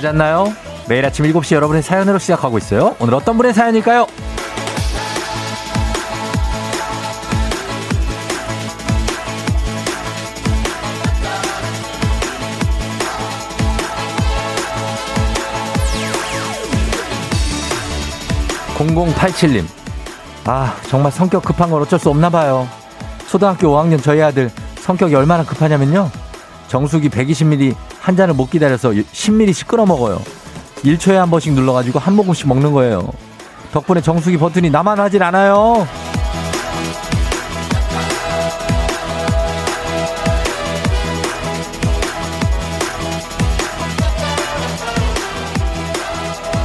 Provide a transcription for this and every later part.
잘 잤나요? 매일 아침 7시 여러분의 사연으로 시작하고 있어요. 오늘 어떤 분의 사연일까요? 0087님, 아 정말 성격 급한 걸 어쩔 수 없나 봐요. 초등학교 5학년 저희 아들 성격이 얼마나 급하냐면요, 정수기 120ml 한 잔을 못 기다려서 10ml씩 끓어 먹어요. 1초에 한 번씩 눌러가지고 한 모금씩 먹는 거예요. 덕분에 정수기 버튼이 나만 하질 않아요.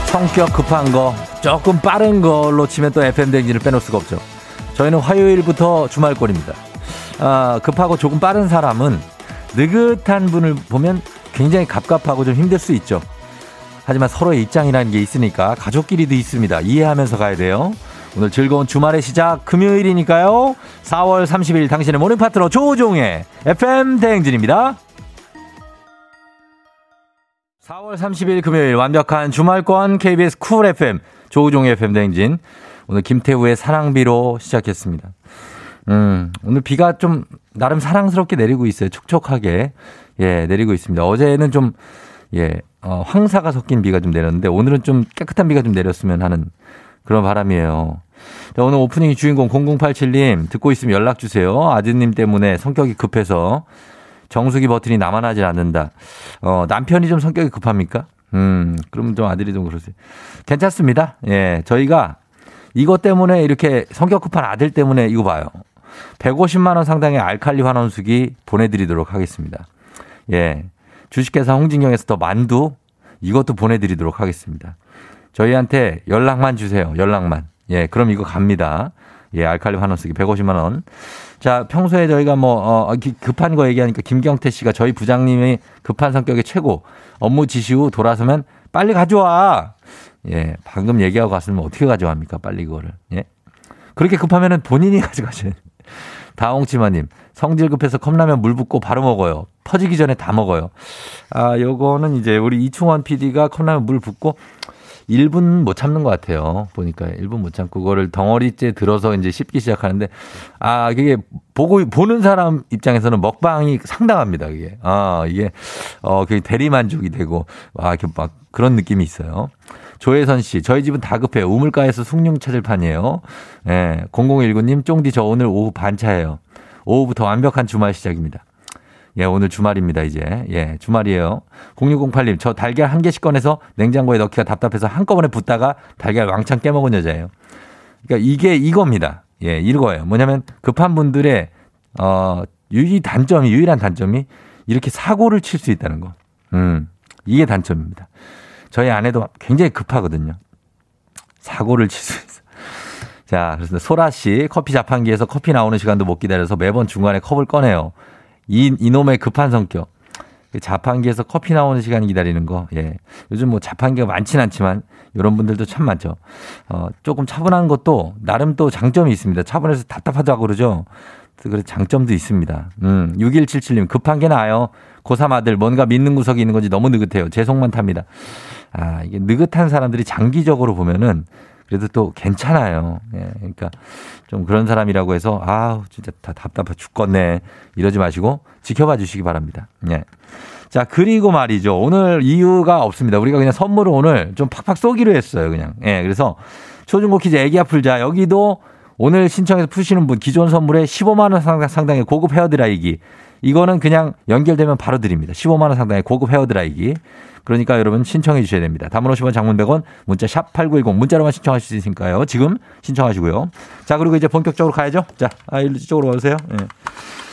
성격 급한 거, 조금 빠른 걸로 치면 또 FM 대행진을 빼놓을 수가 없죠. 저희는 화요일부터 주말권입니다. 급하고 조금 빠른 사람은 느긋한 분을 보면 굉장히 갑갑하고 좀 힘들 수 있죠. 하지만 서로의 입장이라는 게 있으니까 가족끼리도 있습니다. 이해하면서 가야 돼요. 오늘 즐거운 주말의 시작, 금요일이니까요. 4월 30일 당신의 모닝 파트너 조우종의 FM 대행진입니다. 4월 30일 금요일 완벽한 주말권 KBS 쿨 FM 조우종의 FM 대행진, 오늘 김태우의 사랑비로 시작했습니다. 오늘 비가 좀 나름 사랑스럽게 내리고 있어요. 촉촉하게 내리고 있습니다. 어제는 좀 황사가 섞인 비가 좀 내렸는데 오늘은 좀 깨끗한 비가 좀 내렸으면 하는 그런 바람이에요. 자, 오늘 오프닝의 주인공 0087님 듣고 있으면 연락 주세요. 아드님 때문에 성격이 급해서 정수기 버튼이 나만 하질 않는다. 남편이 좀 성격이 급합니까? 그럼 좀 아들이 좀 그러세요. 괜찮습니다. 예, 저희가 이것 때문에 이렇게 성격 급한 아들 때문에 이거 봐요. 150만 원 상당의 알칼리 환원수기 보내드리도록 하겠습니다. 예, 주식회사 홍진경에서 더 만두 이것도 보내드리도록 하겠습니다. 저희한테 연락만 주세요. 연락만. 예, 그럼 이거 갑니다. 예, 알칼리 환원쓰기 150만 원. 자, 평소에 저희가 급한 거 얘기하니까 김경태 씨가 저희 부장님이 급한 성격의 최고. 업무 지시 후 돌아서면 빨리 가져와. 예, 방금 얘기하고 갔으면 어떻게 가져갑니까? 빨리 그거를. 예, 그렇게 급하면은 본인이 가져가셔야 돼요. 다홍치마님, 성질 급해서 컵라면 물 붓고 바로 먹어요. 퍼지기 전에 다 먹어요. 아, 요거는 이제 우리 이충원 PD가 컵라면 물 붓고 1분 못 참는 것 같아요. 보니까 1분 못 참고 그거를 덩어리째 들어서 이제 씹기 시작하는데, 아, 그게 보는 사람 입장에서는 먹방이 상당합니다. 이게. 아, 이게, 그게 대리만족이 되고, 와, 이렇게 막 그런 느낌이 있어요. 조혜선 씨, 저희 집은 다 급해요. 우물가에서 숭늉 찾을 판이에요. 예, 0019님, 쫑디 저 오늘 오후 반차예요. 오후부터 완벽한 주말 시작입니다. 예, 오늘 주말입니다, 이제. 예, 주말이에요. 0608님, 저 달걀 한 개씩 꺼내서 냉장고에 넣기가 답답해서 한꺼번에 붓다가 달걀 왕창 깨먹은 여자예요. 그러니까 이게 이겁니다. 예, 이거예요. 뭐냐면 급한 분들의, 유일한 단점이 이렇게 사고를 칠 수 있다는 거. 이게 단점입니다. 저희 아내도 굉장히 급하거든요. 사고를 칠 수 있어요. 자, 그래서 소라 씨, 커피 자판기에서 커피 나오는 시간도 못 기다려서 매번 중간에 컵을 꺼내요. 이놈의 급한 성격. 자판기에서 커피 나오는 시간 기다리는 거. 예. 요즘 자판기가 많진 않지만 이런 분들도 참 많죠. 조금 차분한 것도 나름 또 장점이 있습니다. 차분해서 답답하다고 그러죠. 그래서 장점도 있습니다. 6177님, 급한 게 나아요. 고3 아들 뭔가 믿는 구석이 있는 건지 너무 느긋해요. 제 속만 탑니다. 아, 이게 느긋한 사람들이 장기적으로 보면은 그래도 또 괜찮아요. 예, 그러니까 좀 그런 사람이라고 해서 아우 진짜 다 답답해 죽겠네 이러지 마시고 지켜봐 주시기 바랍니다. 예. 자, 그리고 말이죠, 오늘 이유가 없습니다. 우리가 그냥 선물을 오늘 좀 팍팍 쏘기로 했어요, 그냥. 예, 그래서 초중고 퀴즈 애기야 풀자, 여기도 오늘 신청해서 푸시는 분 기존 선물에 15만 원 상당의 고급 헤어드라이기, 이거는 그냥 연결되면 바로 드립니다. 15만 원 상당의 고급 헤어드라이기. 그러니까 여러분 신청해 주셔야 됩니다. 단문 50원, 장문 100원, 문자 샵 8910 문자로만 신청하실 수 있으니까요. 지금 신청하시고요. 자, 그리고 이제 본격적으로 가야죠. 자, 이쪽으로 와주세요. 예.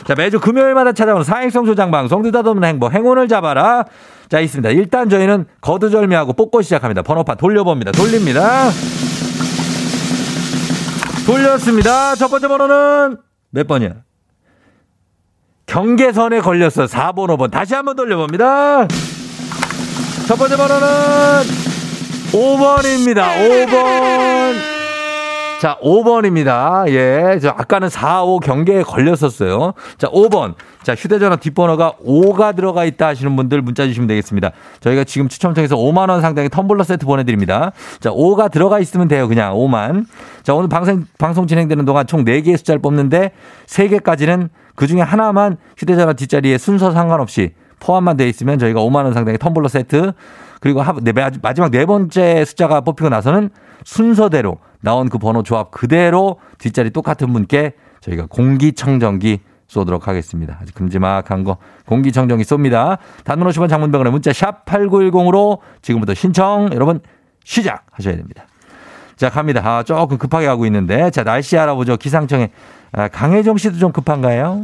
자, 매주 금요일마다 찾아오는 사행성 소장방송 듣다듬는 행복, 행운을 잡아라. 자, 있습니다. 일단 저희는 거두절미하고 뽑고 시작합니다. 번호판 돌려봅니다. 돌립니다. 돌렸습니다. 첫 번째 번호는 몇 번이야? 경계선에 걸렸어. 4번, 5번. 다시 한번 돌려봅니다. 첫 번째 번호는 5번입니다. 5번. 자, 5번입니다. 예. 저 아까는 4, 5 경계에 걸렸었어요. 자, 5번. 자, 휴대전화 뒷번호가 5가 들어가 있다 하시는 분들 문자 주시면 되겠습니다. 저희가 지금 추첨 통해서 5만 원 상당의 텀블러 세트 보내드립니다. 자, 5가 들어가 있으면 돼요. 그냥 5만. 자, 오늘 방송 진행되는 동안 총 4개의 숫자를 뽑는데 3개까지는 그중에 하나만 휴대전화 뒷자리에 순서 상관없이 포함만 되어 있으면 저희가 5만 원 상당의 텀블러 세트, 그리고 마지막 4번째 숫자가 뽑히고 나서는 순서대로 나온 그 번호 조합 그대로 뒷자리 똑같은 분께 저희가 공기청정기 쏘도록 하겠습니다. 아주 큼지막한 거 공기청정기 쏩니다. 단문 50원, 장문병원의 문자 샵 8910으로 지금부터 신청 여러분 시작하셔야 됩니다. 자, 갑니다. 아, 조금 급하게 가고 있는데, 자, 날씨 알아보죠. 기상청에 강혜정 씨도 좀 급한가요?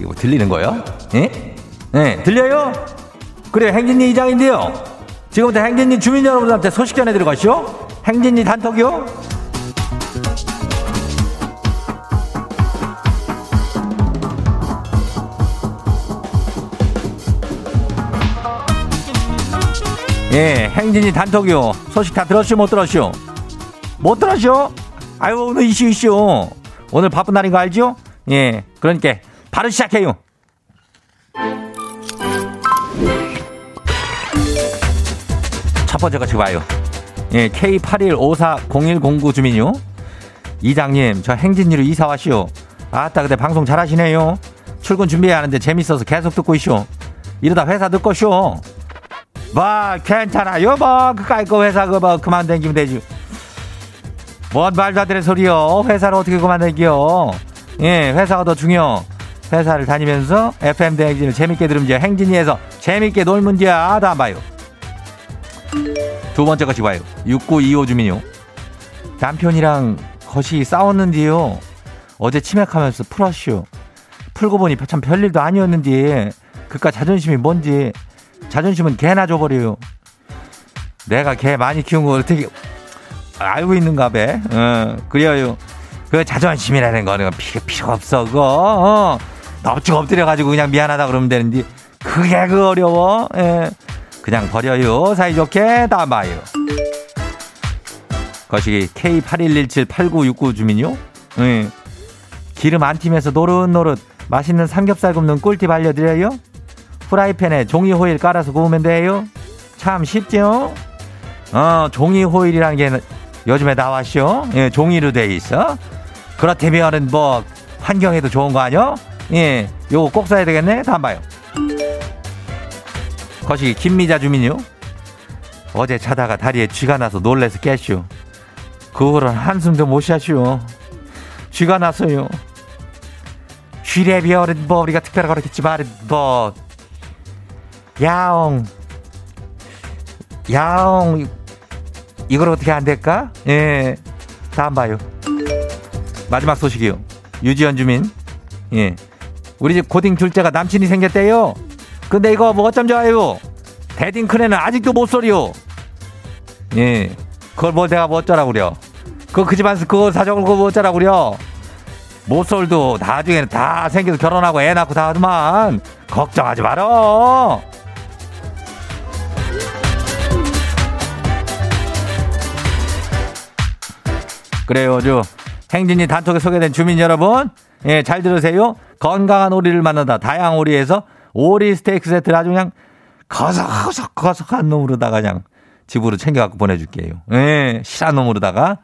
이거 들리는 거예요? 예? 네, 들려요? 그래요, 행진이 이장인데요. 지금부터 행진이 주민 여러분들한테 소식 전해드리고 가시죠. 행진이 단톡이요. 예, 행진이 단톡이요. 소식 다 들었슈, 못 들었슈? 못 들었슈? 아유, 오늘 이슈. 오늘 바쁜 날인 거 알죠? 예, 그러니까 바로 시작해요. 첫 번째 거 지금 와요. 예, K81540109 주민요. 이장님, 저 행진리로 이사 왔시오. 아따, 근데 방송 잘하시네요. 출근 준비해야 하는데 재밌어서 계속 듣고 있쇼. 이러다 회사 늦거쇼. 뭐 괜찮아요. 뭐 그까이 거 회사 그뭐 그만 댕기면 되지. 뭔 말도 안 되는 소리요. 회사를 어떻게 그만둘게요. 예, 회사가 더 중요. 회사를 다니면서 FM 대행진을 재밌게 들으면서 행진이에서 재밌게 놀문디야. 다 봐요. 두 번째 것이 봐요. 6925 주민요. 남편이랑 거시 싸웠는데요. 어제 치맥하면서 풀었슈. 풀고 보니 참 별일도 아니었는데 그깟 자존심이 뭔지 자존심은 개나 줘버려요. 내가 개 많이 키운 거 어떻게... 알고 있는가 배. 그래요. 그 자존심이라는 거는 필요 없어. 그거 넙죽 엎드려가지고 그냥 미안하다 그러면 되는데 그게 그 어려워. 예. 그냥 버려요. 사이좋게 다 봐요. 거시기 K81178969 주민요. 예. 기름 안 튀면서 노릇노릇 맛있는 삼겹살 굽는 꿀팁 알려드려요. 프라이팬에 종이 호일 깔아서 구우면 돼요. 참 쉽죠. 종이 호일이라는 게 요즘에 나왔쇼. 예, 종이로 돼 있어. 그렇다면은 뭐 환경에도 좋은 거 아니요? 예, 요거 꼭 사야 되겠네. 다음 봐요. 거시기 김미자 주민요. 어제 자다가 다리에 쥐가 나서 놀래서 깼쇼. 그 후로는 한숨도 못 쉬었쇼. 쥐가 났어요. 쥐래비어는 뭐 우리가 특별하게 그랬겠지만 뭐 야옹 이걸 어떻게 안 될까? 예, 다음 봐요. 마지막 소식이요. 유지연 주민. 예, 우리 집 고딩 둘째가 남친이 생겼대요. 근데 이거 뭐 어쩜 좋아요. 대딩 큰애는 아직도 못 소리요. 예, 그걸 뭐 내가 뭐 어쩌라고 그려. 그 집안에서 그거 사정을 뭐 어쩌라고 그려. 못 솔도 나중에는 다 생겨서 결혼하고 애 낳고 다 하더만 걱정하지 말어. 그래요. 행진이 단톡에 소개된 주민 여러분, 예, 잘 들으세요. 건강한 오리를 만나다 다양한 오리에서 오리 스테이크 세트를 아주 그냥 거석거석한 놈으로다가 그냥 집으로 챙겨갖고 보내줄게요. 예, 실한 놈으로다가.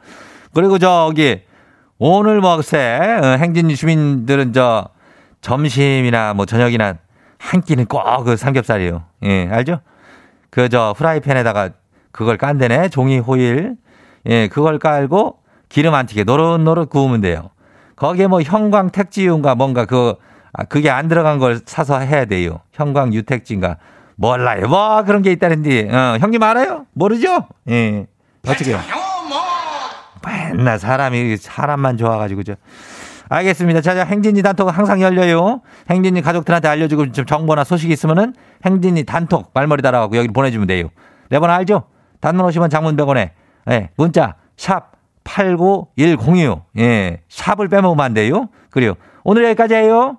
그리고 저기 오늘 먹세 행진이 주민들은 저 점심이나 뭐 저녁이나 한 끼는 꼭 그 삼겹살이요. 예, 알죠? 그 저 프라이팬에다가 그걸 깐대네. 종이 호일. 예, 그걸 깔고 기름 안 튀게 노릇노릇 구우면 돼요. 거기에 뭐 형광 택지윤과 뭔가 그게 안 들어간 걸 사서 해야 돼요. 형광 유택지인가. 몰라요. 뭐 그런 게 있다는데. 형님 알아요? 모르죠? 예. 어떻게요? 맨날 사람만 좋아가지고. 알겠습니다. 자, 행진이 단톡은 항상 열려요. 행진이 가족들한테 알려주고 좀 정보나 소식이 있으면은 행진이 단톡 말머리 달아가고 여기 보내주면 돼요. 내 번호 알죠? 단문 50원, 장문 100원에. 예, 문자 샵 89106. 예, 샵을 빼먹으면 안 돼요. 그래요. 오늘 여기까지 해요.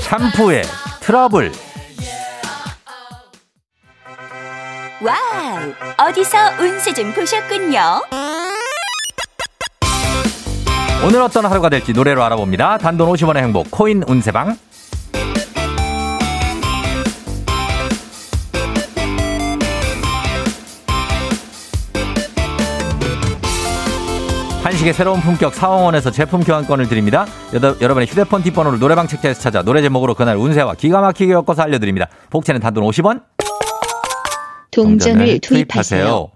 샴푸의 트러블. 와우, 어디서 운세 좀 보셨군요. 오늘 어떤 하루가 될지 노래로 알아봅니다. 단돈 50원의 행복 코인 운세방. 한식의 새로운 품격 사홍원에서 제품 교환권을 드립니다. 여러분의 휴대폰 뒷번호를 노래방 책자에서 찾아 노래 제목으로 그날 운세와 기가 막히게 엮어서 알려드립니다. 복채는 단돈 50원. 동전을 투입하세요.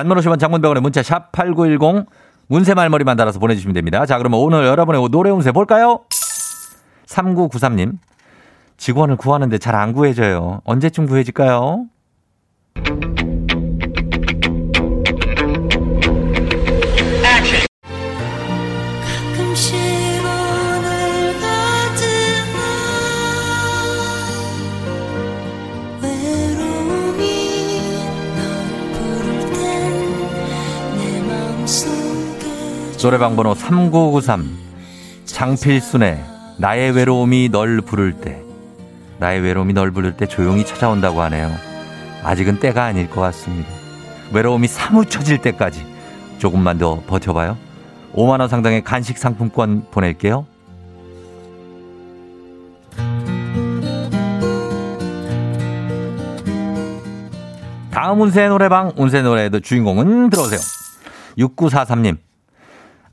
단문 50원 장문병원의 문자 샵 8910 운세 말머리만 달아서 보내주시면 됩니다. 자, 그러면 오늘 여러분의 노래 운세 볼까요? 3993님. 직원을 구하는데 잘 안 구해져요. 언제쯤 구해질까요? 3993 장필순의 나의 외로움이 널 부를 때. 나의 외로움이 널 부를 때 조용히 찾아온다고 하네요. 아직은 때가 아닐 것 같습니다. 외로움이 사무쳐질 때까지 조금만 더 버텨봐요. 5만원 상당의 간식 상품권 보낼게요. 다음 운세 노래방. 운세 노래도 주인공은 들어오세요. 6943님.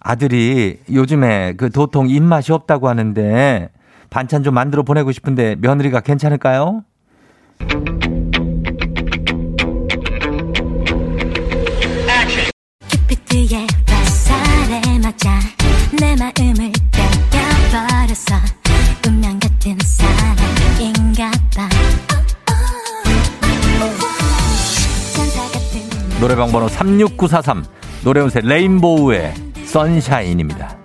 아들이 요즘에 그 도통 입맛이 없다고 하는데 반찬 좀 만들어 보내고 싶은데 며느리가 괜찮을까요? 36943 노래운세 레인보우의 선샤인입니다.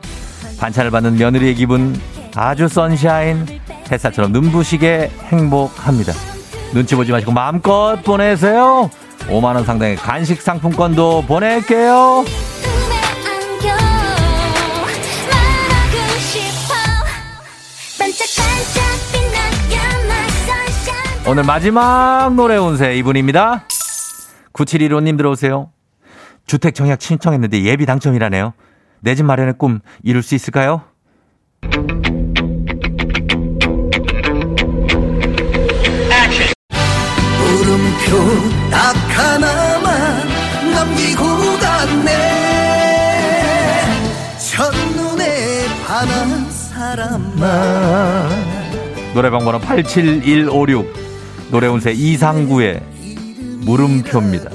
반찬을 받는 며느리의 기분 아주 선샤인. 햇살처럼 눈부시게 행복합니다. 눈치 보지 마시고 마음껏 보내세요. 5만원 상당의 간식 상품권도 보낼게요. 오늘 마지막 노래 운세 이분입니다. 9715님 들어오세요. 주택 청약 신청했는데 예비 당첨이라네요. 내 집 마련의 꿈 이룰 수 있을까요? 87156 번호 87156 노래운세 이상구의 물음표입니다.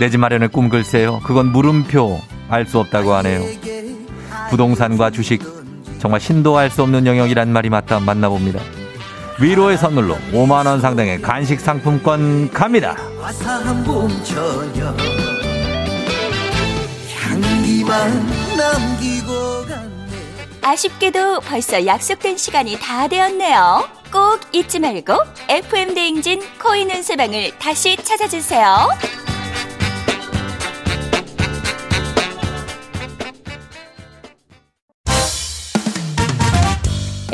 내 집 마련의 꿈 글쎄요. 그건 물음표. 알 수 없다고 하네요. 부동산과 주식 정말 신도 알 수 없는 영역이란 말이 맞다. 만나봅니다. 위로의 선물로 5만원 상당의 간식 상품권 갑니다. 화사한 봄 저녁 향기만 남기고 간. 아쉽게도 벌써 약속된 시간이 다 되었네요. 꼭 잊지 말고 FM 대행진 코인 운세방을 다시 찾아주세요.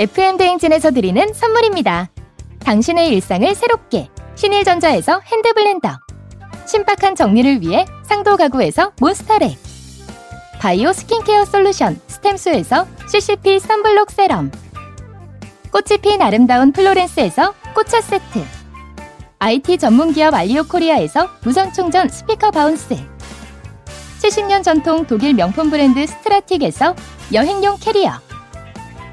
FM 대행진에서 드리는 선물입니다. 당신의 일상을 새롭게 신일전자에서 핸드블렌더, 신박한 정리를 위해 상도 가구에서 몬스터랩, 바이오 스킨케어 솔루션 스템수에서 CCP 선블록 세럼, 꽃이 핀 아름다운 플로렌스에서 꽃차 세트, IT 전문기업 알리오 코리아에서 무선 충전 스피커 바운스, 70년 전통 독일 명품 브랜드 스트라틱에서 여행용 캐리어,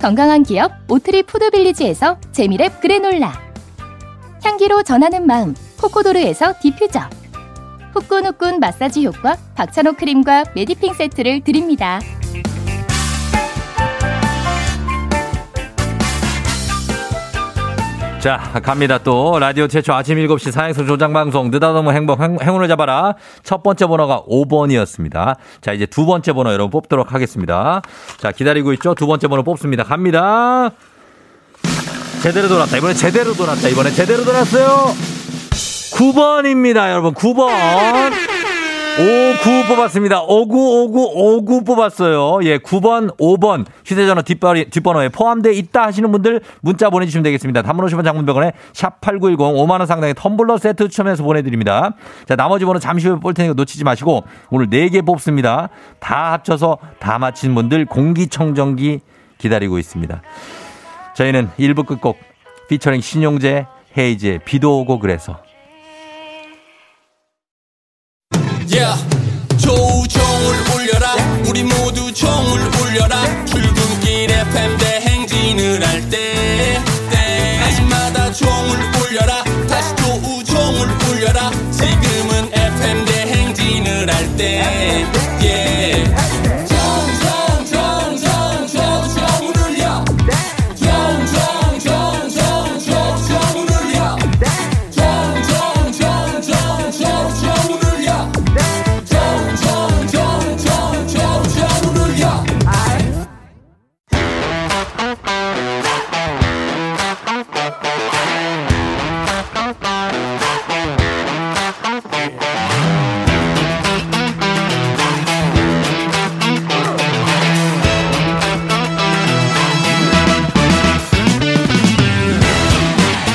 건강한 기업 오트리 푸드빌리지에서 재미랩 그래놀라, 향기로 전하는 마음 코코도르에서 디퓨저, 후끈후끈 마사지 효과 박찬호 크림과 메디핑 세트를 드립니다. 자, 갑니다. 또 라디오 최초 아침 7시 사행성 조장방송 느닷없는 행운을 잡아라. 첫 번째 번호가 5번이었습니다. 자, 이제 두 번째 번호 여러분 뽑도록 하겠습니다. 자, 기다리고 있죠? 두 번째 번호 뽑습니다. 갑니다. 제대로 돌았다. 이번에 제대로 돌았다. 이번에 제대로 돌았어요. 9번입니다. 여러분 9번. 59 뽑았습니다. 59 뽑았어요. 예, 9번, 5번 휴대전화 뒷번호에 포함되어 있다 하시는 분들 문자 보내주시면 되겠습니다. 단문 50원 장문병원에 샵8910 5만원 상당의 텀블러 세트 추첨해서 보내드립니다. 자, 나머지 번호 잠시 후에 볼 테니까 놓치지 마시고 오늘 4개 뽑습니다. 다 합쳐서 다 맞힌 분들 공기청정기 기다리고 있습니다. 저희는 1부 끝곡 피처링 신용재, 헤이즈의 비도 오고 그래서 조우종을 울려라. 우리 모두 종을 울려라. 출근길 FM 대행진을 할 때 때마다 종을 울려라. 다시 조우종을 울려라. 지금은 FM 대행진을 할 때 종을 울려. 종을 울려. 종을 울려.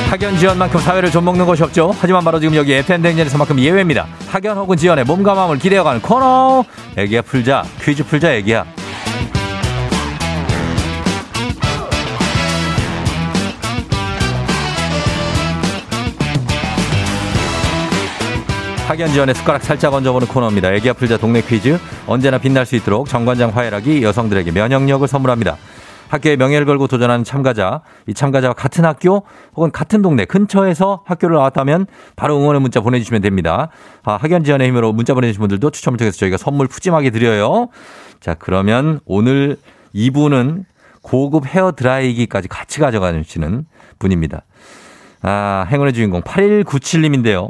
학연 지연만큼 사회를 좀먹는 것이 없죠. 하지만 바로 지금 여기 FM 대행진에서만큼 예외입니다. 학연 혹은 지연의 몸과 마음을 기대어가는 코너. 애기야 풀자. 퀴즈 풀자 애기야. 학연 지연의 숟가락 살짝 얹어보는 코너입니다. 애기야 풀자 동네 퀴즈. 언제나 빛날 수 있도록 정관장 화해락이 여성들에게 면역력을 선물합니다. 학교에 명예를 걸고 도전하는 참가자, 이 참가자와 같은 학교 혹은 같은 동네 근처에서 학교를 나왔다면 바로 응원의 문자 보내주시면 됩니다. 학연 지원의 힘으로 문자 보내주신 분들도 추첨을 통해서 저희가 선물 푸짐하게 드려요. 자, 그러면 오늘 이분은 고급 헤어드라이기까지 같이 가져가시는 분입니다. 아, 행운의 주인공 8197님인데요.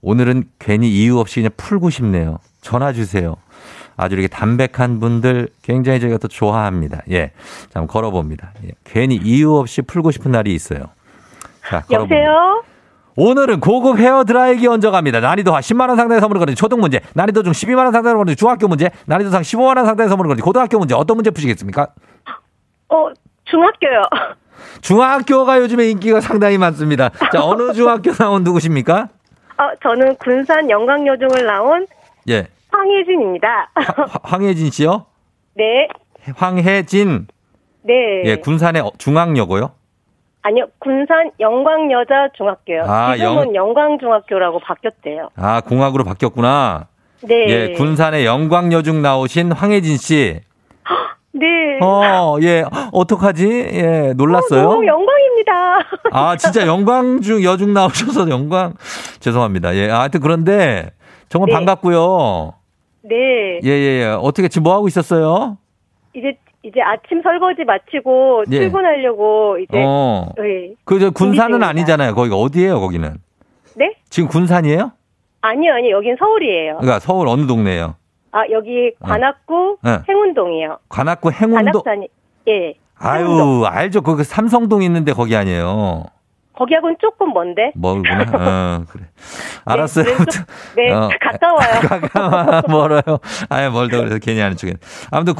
오늘은 괜히 이유 없이 그냥 풀고 싶네요. 전화 주세요. 아주 이렇게 담백한 분들 굉장히 저희가 또 좋아합니다. 예. 자, 한번 걸어봅니다. 예. 괜히 이유 없이 풀고 싶은 날이 있어요. 자, 걸어봅니다. 여보세요? 오늘은 고급 헤어드라이기 얹어갑니다. 난이도하 10만원 상당의 선물을 걸린 초등 문제, 난이도 중 12만원 상당의 선물을 걸린 중학교 문제, 난이도 상 15만원 상당의 선물을 걸린 고등학교 문제, 어떤 문제 푸시겠습니까? 중학교요. 중학교가 요즘에 인기가 상당히 많습니다. 자, 어느 중학교 나온 누구십니까? 저는 군산 영광여중을 나온 예. 황혜진입니다. 황혜진 씨요? 네. 황혜진. 네. 예, 군산의 중학여고요? 아니요, 군산 영광여자중학교요. 아, 지금은 영광중학교라고 바뀌었대요. 아, 공학으로 바뀌었구나. 네. 예, 군산의 영광여중 나오신 황혜진 씨. 네. 예, 어떡하지? 예, 놀랐어요. 너무 영광입니다. 아, 진짜 여중 나오셔서 영광. 죄송합니다. 예, 하여튼 그런데. 정말 네. 반갑고요. 네. 예. 어떻게 지금 뭐 하고 있었어요? 이제 아침 설거지 마치고 예. 출근하려고 이제. 네. 군산은 아니잖아요. 거기가 어디예요? 거기는? 네? 지금 군산이에요? 아니요. 여긴 서울이에요. 그러니까 서울 어느 동네예요? 아, 여기 관악구 행운동이에요. 관악구 행운동? 관악산이, 예. 아유, 행운동. 알죠. 거기 삼성동 있는데 거기 아니에요. 거기하고는 조금 먼데. 멀구나. 어, 그래. 알았어요. 네, 가까워요. 가까워, 멀어요. 아예 멀다 그래서 괜히 안 해주겠네. 아무튼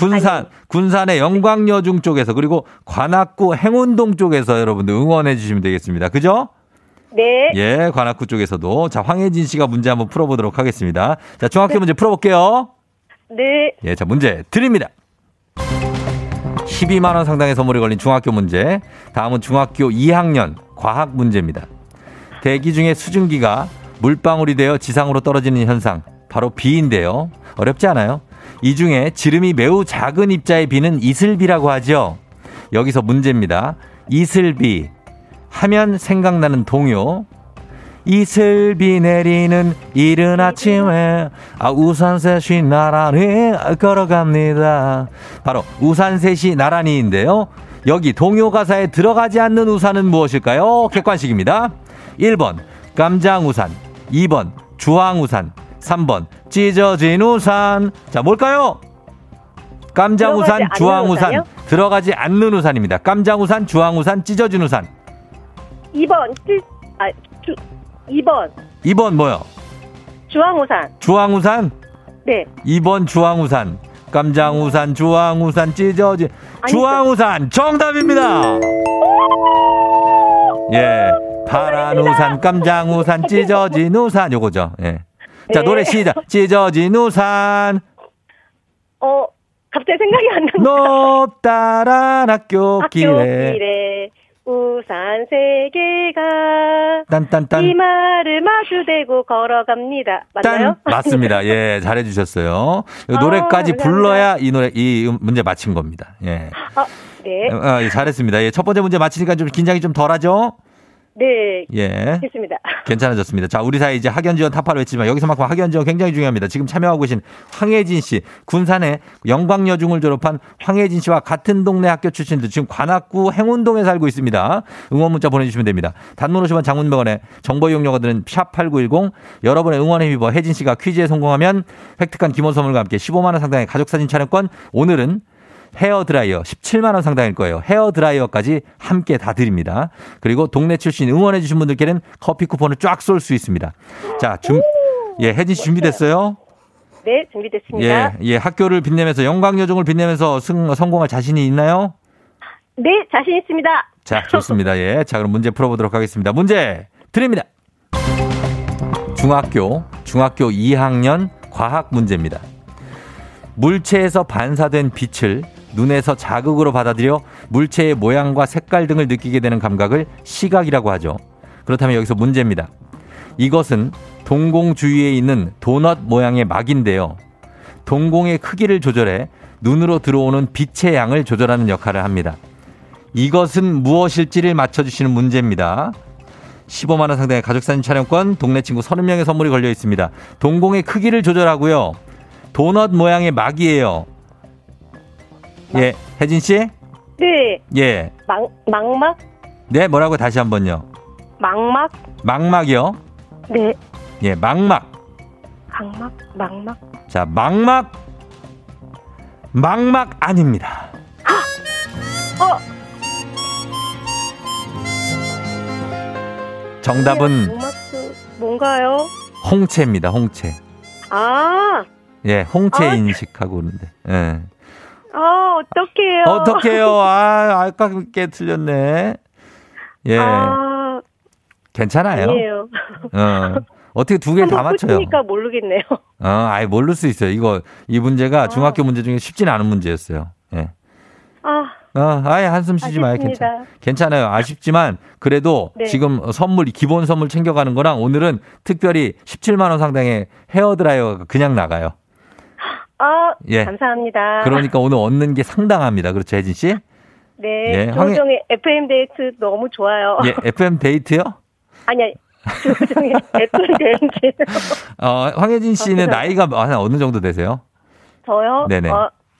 군산의 영광여중 쪽에서 그리고 관악구 행운동 쪽에서 여러분들 응원해 주시면 되겠습니다. 그죠? 네. 예, 관악구 쪽에서도. 자, 황혜진 씨가 문제 한번 풀어보도록 하겠습니다. 자, 중학교 문제 풀어볼게요. 네. 예, 자, 문제 드립니다. 12만 원 상당의 선물이 걸린 중학교 문제. 다음은 중학교 2학년 과학 문제입니다. 대기 중에 수증기가 물방울이 되어 지상으로 떨어지는 현상, 바로 비인데요. 어렵지 않아요? 이 중에 지름이 매우 작은 입자의 비는 이슬비라고 하죠. 여기서 문제입니다. 이슬비 하면 생각나는 동요. 이슬비 내리는 이른 아침에 아 우산셋이 나란히 걸어갑니다. 바로 우산셋이 나란히인데요. 여기 동요 가사에 들어가지 않는 우산은 무엇일까요? 객관식입니다. 1번 깜장우산, 2번 주황우산, 3번 찢어진 우산. 자, 뭘까요? 깜장우산, 주황우산. 들어가지 않는 우산입니다. 깜장우산, 주황우산, 찢어진 우산. 2번 뭐요? 주황우산. 주황우산? 네. 2번 주황우산. 깜장우산, 주황우산, 찢어진 주황우산 정답입니다. 예, 파란우산, 깜장우산, 찢어진 우산 요거죠. 예. 자, 노래 시작. 찢어진 우산. 갑자기 생각이 안 난다. 높다란 학교 길에. 우산 세 개가 딴딴딴 이 말을 마주대고 걸어갑니다. 맞나요? 맞습니다. 예, 잘해 주셨어요. 노래까지 감사합니다. 불러야 이 노래 이 문제 맞힌 겁니다. 예. 네. 예, 잘했습니다. 예, 첫 번째 문제 맞히니까 좀 긴장이 좀 덜하죠? 네. 예. 됐습니다. 괜찮아졌습니다. 자, 우리 사이 이제 학연 지원 타파를 외치지만 여기서만큼 학연 지원 굉장히 중요합니다. 지금 참여하고 계신 황혜진 씨, 군산의 영광여중을 졸업한 황혜진 씨와 같은 동네 학교 출신들 지금 관악구 행운동에 살고 있습니다. 응원 문자 보내주시면 됩니다. 단문 50원, 장문 100원에 정보 이용료가 드는 샵8910 여러분의 응원에 힘입어 혜진 씨가 퀴즈에 성공하면 획득한 기본 선물과 함께 15만 원 상당의 가족사진 촬영권. 오늘은 헤어드라이어 17만 원 상당일 거예요. 헤어드라이어까지 함께 다 드립니다. 그리고 동네 출신 응원해 주신 분들께는 커피 쿠폰을 쫙 쏠 수 있습니다. 자, 예, 혜진 씨 준비됐어요? 네, 준비됐습니다. 예, 예, 학교를 빛내면서 영광여정을 빛내면서 성공할 자신이 있나요? 네, 자신 있습니다. 자, 좋습니다. 예, 자, 그럼 문제 풀어보도록 하겠습니다. 문제 드립니다. 중학교 2학년 과학 문제입니다. 물체에서 반사된 빛을 눈에서 자극으로 받아들여 물체의 모양과 색깔 등을 느끼게 되는 감각을 시각이라고 하죠. 그렇다면 여기서 문제입니다. 이것은 동공 주위에 있는 도넛 모양의 막인데요. 동공의 크기를 조절해 눈으로 들어오는 빛의 양을 조절하는 역할을 합니다. 이것은 무엇일지를 맞춰주시는 문제입니다. 15만 원 상당의 가족사진 촬영권, 동네 친구 30명의 선물이 걸려 있습니다. 동공의 크기를 조절하고요. 도넛 모양의 막이에요. 예, 혜진 씨? 네. 예. 막막? 네, 뭐라고 다시 한 번요. 막막? 막막이요? 네. 예, 막막. 막막. 자, 막막 아닙니다. 정답은 막막도 뭔가요? 홍채입니다. 홍채. 아. 예, 홍채 인식하고 있는데. 예. 어떡해요. 아, 아깝게 틀렸네. 예. 괜찮아요. 아니에요. 어떻게 두 개 다 맞춰요? 그러니까 모르겠네요. 아예 모를 수 있어요. 이 문제가 중학교 문제 중에 쉽진 않은 문제였어요. 예. 아예 한숨 쉬지 마요. 괜찮아요. 아쉽지만 그래도 네. 지금 기본 선물 챙겨가는 거랑 오늘은 특별히 17만 원 상당의 헤어드라이어가 그냥 나가요. 예. 감사합니다. 그러니까 오늘 얻는 게 상당합니다. 그렇죠, 혜진 씨? 네. 예, 조우종의 FM 데이트 너무 좋아요. 예, FM 데이트요? 아니. 조우종의 FM 데이트. 황혜진 씨는 나이가 어느 정도 되세요? 저요? 네네.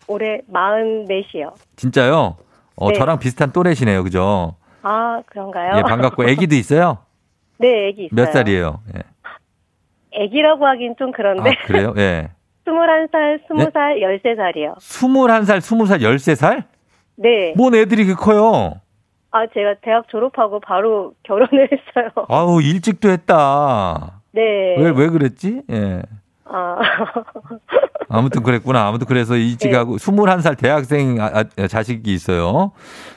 올해 44이요. 진짜요? 네. 저랑 비슷한 또래시네요, 그죠? 아, 그런가요? 예, 반갑고. 애기도 있어요? 네, 애기 있어요. 몇 살이에요? 예. 애기라고 하긴 좀 그런데. 아, 그래요? 예. 21살, 20살, 예? 13살이요. 21살, 20살, 13살? 네. 뭔 애들이 그렇게 커요? 아, 제가 대학 졸업하고 바로 결혼을 했어요. 아우, 일찍도 했다. 네. 왜 그랬지? 예. 아. 아무튼 그랬구나. 아무튼 그래서 일찍하고, 네. 21살 대학생 자식이 있어요.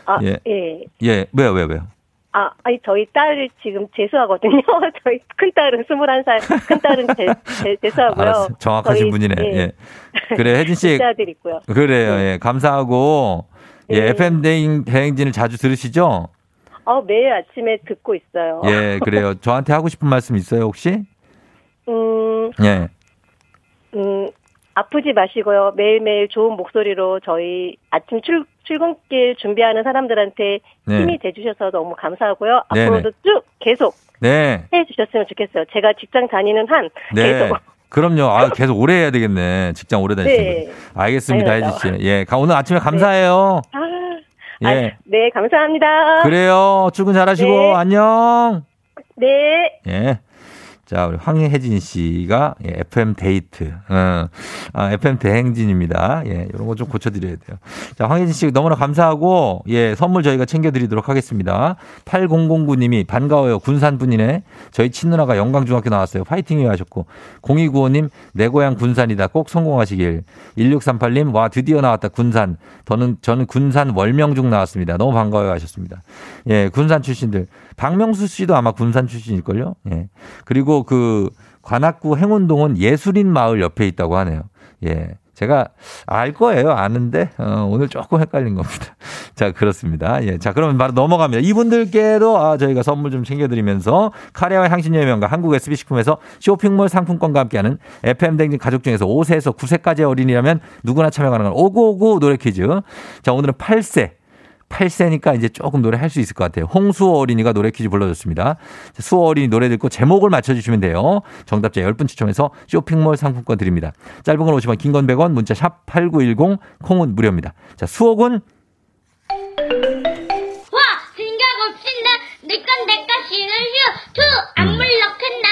아, 예. 예. 예. 왜요? 아, 아니, 저희 딸 지금 재수하거든요. 저희 큰딸은 21살, 큰딸은 재수하고요. 알았어. 정확하신 저희, 분이네. 예. 예. 그래, 혜진씨. 큰딸들 있고요. 그래요. 예. 감사하고. 예, FM 대행진을 자주 들으시죠? 매일 아침에 듣고 있어요. 예, 그래요. 저한테 하고 싶은 말씀 있어요, 혹시? 예. 아프지 마시고요. 매일매일 좋은 목소리로 저희 아침 출근길 준비하는 사람들한테 힘이 돼주셔서 너무 감사하고요. 앞으로도 쭉 계속 해주셨으면 좋겠어요. 제가 직장 다니는 한 계속. 그럼요. 아, 계속 오래 해야 되겠네. 직장 오래 다니시는 분. 알겠습니다, 혜진 씨. 예, 오늘 아침에 감사해요. 네. 아, 예. 네, 감사합니다. 그래요. 출근 잘하시고 안녕. 네. 예. 자, 우리 황혜진 씨가 FM 데이트, FM 대행진입니다. 예, 이런 거 좀 고쳐드려야 돼요. 자, 황혜진 씨 너무나 감사하고, 예, 선물 저희가 챙겨드리도록 하겠습니다. 8009님이 반가워요. 군산분이네. 저희 친누나가 영광중학교 나왔어요. 파이팅이요 하셨고, 0295님 내 고향 군산이다. 꼭 성공하시길. 1638님 와 드디어 나왔다. 군산. 저는 군산 월명중 나왔습니다. 너무 반가워요 하셨습니다. 예, 군산 출신들. 박명수 씨도 아마 군산 출신일걸요. 예, 그리고 그 관악구 행운동은 예술인 마을 옆에 있다고 하네요. 예, 제가 알 거예요. 아는데 오늘 조금 헷갈린 겁니다. 자, 그렇습니다. 예, 자, 그러면 바로 넘어갑니다. 이분들께도 저희가 선물 좀 챙겨드리면서 카레와 향신료의 명가 한국 SB식품에서 쇼핑몰 상품권과 함께하는 FM 댕진 가족 중에서 5세에서 9세까지의 어린이라면 누구나 참여 가능한 5959 노래 퀴즈. 자, 오늘은 8세니까 이제 조금 노래할 수 있을 것 같아요. 홍수호 어린이가 노래 퀴즈 불러줬습니다. 수호 어린이 노래 듣고 제목을 맞춰주시면 돼요. 정답자 10분 추첨해서 쇼핑몰 상품권 드립니다. 짧은 건 50원, 긴 건 100원, 문자 샵 8910, 콩은 무료입니다. 자, 수호군. 와, 생각 없인다. 내건 쉬는 휴. 투, 안 물러겠나.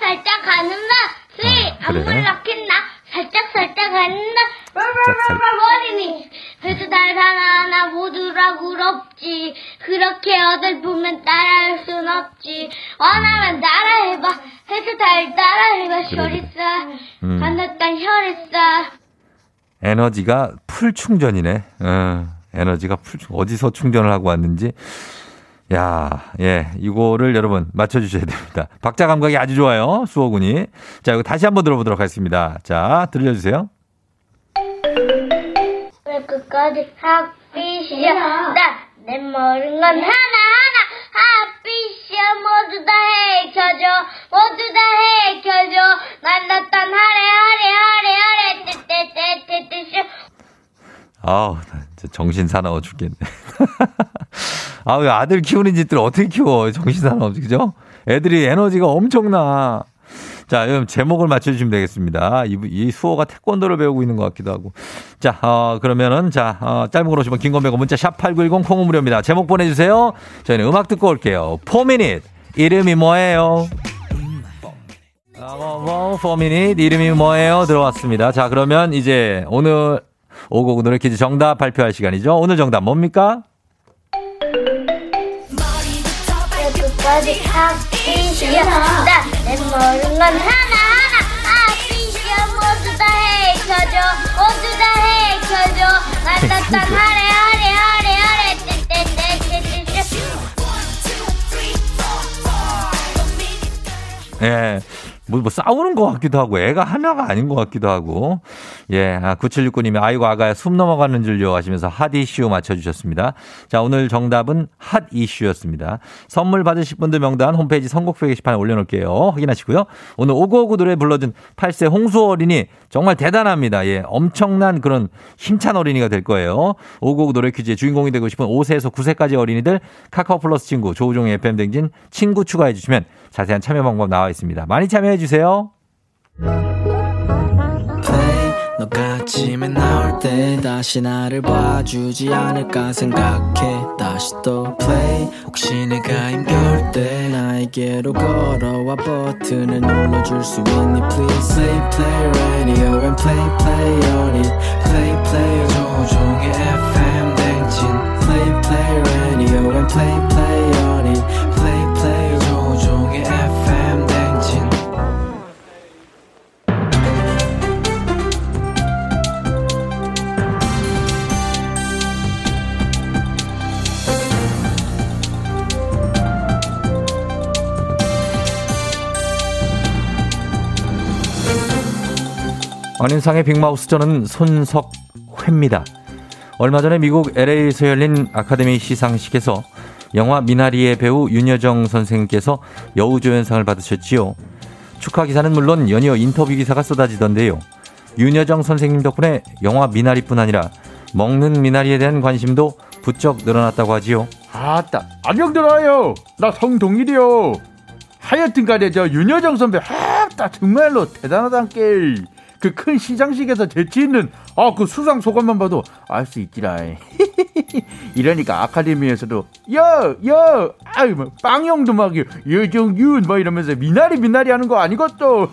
살짝 가는 나. 쓰리, 안 물러겠나. 살짝 가는 나. 어린이 그래서 날 하나하나 모두라 부럽지. 그렇게 어딜 보면 따라할 순 없지. 원하면 따라해봐. 해서 달 따라해봐. 혈이싸 반듯한 혈이싸. 에너지가 풀 충전이네. 에너지가 풀 충전. 어디서 충전을 하고 왔는지. 야, 예, 이거를 여러분 맞춰주셔야 됩니다. 박자 감각이 아주 좋아요, 수호군이. 자, 이거 다시 한번 들어보도록 하겠습니다. 자, 들려주세요. 왜 끝까지 핫빛이야? 내 모든 건 하나하나 핫빛이야. 모두 다 해켜줘. 난 났던 하래 떼떼떼떼떼. 아우, 진짜 정신 사나워 죽겠네. 아우, 아들 키우는 짓들 어떻게 키워. 정신 사나워. 그죠? 애들이 에너지가 엄청나. 자, 그럼 제목을 맞춰주시면 되겠습니다. 이 수호가 태권도를 배우고 있는 것 같기도 하고. 자, 그러면은, 짧은 걸 오시면 긴건 배고 문자 샵8910 콩은 무료입니다. 제목 보내주세요. 저희는 음악 듣고 올게요. 4minute. 이름이 뭐예요? 4minute. 이름이 뭐예요? 들어왔습니다. 자, 그러면 이제 오늘 오곡 노래 퀴즈 정답 발표할 시간이죠. 오늘 정답 뭡니까? 내 모든 건 하나하나 아비야. 모두 다 해켜줘. 만났던 하래 떼떼떼떼떼떼. 예, 뭐 싸우는 것 같기도 하고 애가 하나가 아닌 것 같기도 하고. 예, 9769님이 아이고 아가야 숨 넘어가는 줄요 하시면서 핫 이슈 맞춰주셨습니다. 자, 오늘 정답은 핫 이슈였습니다. 선물 받으실 분들 명단 홈페이지 선곡표 게시판에 올려놓을게요. 확인하시고요. 오늘 5959 노래 불러준 8세 홍수호 어린이 정말 대단합니다. 예, 엄청난 그런 힘찬 어린이가 될 거예요. 5959 노래 퀴즈의 주인공이 되고 싶은 5세에서 9세까지 어린이들 카카오 플러스 친구 조우종의 FM 댕진 친구 추가해 주시면 자세한 참여 방법 나와 있습니다. 많이 참여해 주세요. 너가 아침에 나올 때 다시 나를 봐주지 않을까 생각해. 다시 또 play. 혹시 내가 힘겨울 때 나에게로 걸어와 버튼을 눌러줄 수 있니 please. Play play radio and play play on it. Play play 조종의 FM 대행진. Play play radio and play play on it. Play play 조종의 FM 대행진. 안윤상의 빅마우스, 저는 손석회입니다. 얼마 전에 미국 LA에서 열린 아카데미 시상식에서 영화 미나리의 배우 윤여정 선생님께서 여우조연상을 받으셨지요. 축하 기사는 물론 연이어 인터뷰 기사가 쏟아지던데요. 윤여정 선생님 덕분에 영화 미나리뿐 아니라 먹는 미나리에 대한 관심도 부쩍 늘어났다고 하지요. 아따, 안녕들어요. 나 성동일이요. 하여튼간에 저 윤여정 선배, 아따 정말로 대단하단 게. 그 큰 시상식에서 재치 있는 그 수상 소감만 봐도 알 수 있지라. 이러니까 아카데미에서도 여 아유 막 빵형도 막 여정윤 막 이러면서 미나리 하는 거 아니겠죠?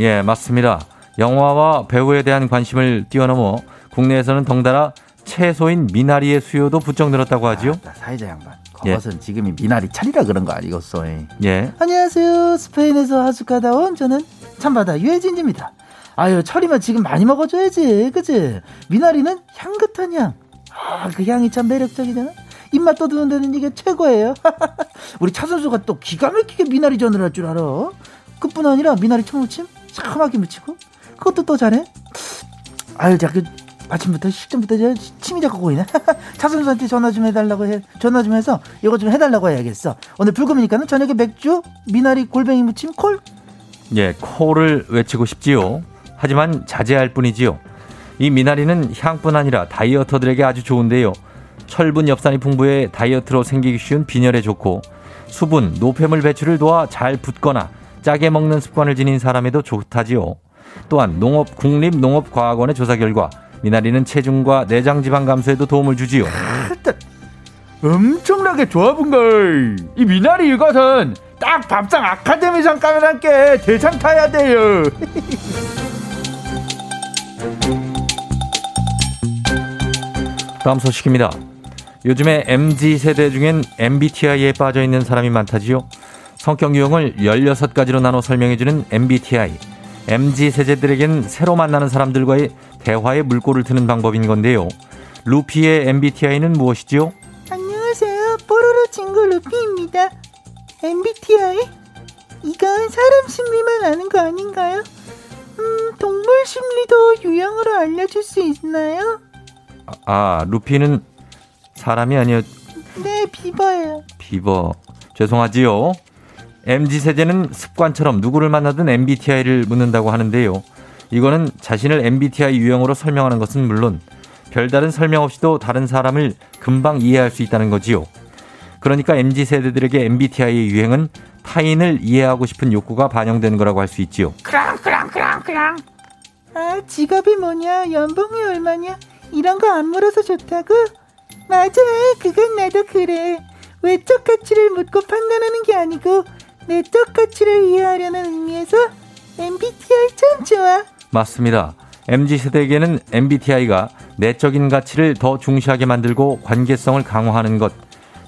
예, 맞습니다. 영화와 배우에 대한 관심을 뛰어넘어 국내에서는 덩달아 채소인 미나리의 수요도 부쩍 늘었다고 하지요. 사회자 양반. 그것은 예. 지금이 미나리 차리라 그런 거 아니겠어? 예. 안녕하세요. 스페인에서 하숙하다 온 저는 참바다 유해진입니다. 아유, 철이면 지금 많이 먹어줘야지, 그치? 미나리는 향긋한 향. 그 향이 참 매력적이잖아. 입맛 떠드는 데는 이게 최고예요. 우리 차 선수가 또 기가 막히게 미나리전을 할 줄 알아. 그뿐 아니라 미나리 청무침 참하게 묻히고 그것도 또 잘해. 아유, 자꾸 아침부터 식전부터 침이 자꾸 고이네. 차 선수한테 전화 좀 해달라고 해. 전화 좀 해서 이거 좀 해달라고 해야겠어. 오늘 불금이니까는 저녁에 맥주, 미나리 골뱅이 무침, 콜. 예, 콜을 외치고 싶지요. 하지만 자제할 뿐이지요. 이 미나리는 향뿐 아니라 다이어터들에게 아주 좋은데요. 철분 엽산이 풍부해 다이어트로 생기기 쉬운 빈혈에 좋고 수분, 노폐물 배출을 도와 잘 붓거나 짜게 먹는 습관을 지닌 사람에도 좋다지요. 또한 국립농업과학원의 조사 결과 미나리는 체중과 내장지방 감소에도 도움을 주지요. 엄청나게 조합은걸. 이 미나리 이것은 딱 밥상 아카데미상 까면 함께 대상 타야 돼요. 다음 소식입니다. 요즘에 MZ세대 중엔 MBTI에 빠져있는 사람이 많다지요. 성격 유형을 16가지로 나눠 설명해주는 MBTI. MZ세대들에겐 새로 만나는 사람들과의 대화에 물꼬를 트는 방법인 건데요. 루피의 MBTI는 무엇이지요? 안녕하세요. 뽀로로 친구 루피입니다. MBTI? 이건 사람 심리만 아는 거 아닌가요? 동물 심리도 유형으로 알려줄 수 있나요? 루피는 사람이 아니요. 네, 비버예요. 비버. 죄송하지요. MZ세대는 습관처럼 누구를 만나든 MBTI를 묻는다고 하는데요. 이거는 자신을 MBTI 유형으로 설명하는 것은 물론 별다른 설명 없이도 다른 사람을 금방 이해할 수 있다는 거지요. 그러니까 MZ세대들에게 MBTI의 유행은 타인을 이해하고 싶은 욕구가 반영된 거라고 할 수 있지요. 그랑. 직업이 뭐냐, 연봉이 얼마냐, 이런 거 안 물어서 좋다고? 맞아, 그건 나도 그래. 외적 가치를 묻고 판단하는 게 아니고 내적 가치를 이해하려는 의미에서 MBTI 참 좋아. 맞습니다. MZ세대에게는 MBTI가 내적인 가치를 더 중시하게 만들고 관계성을 강화하는 것,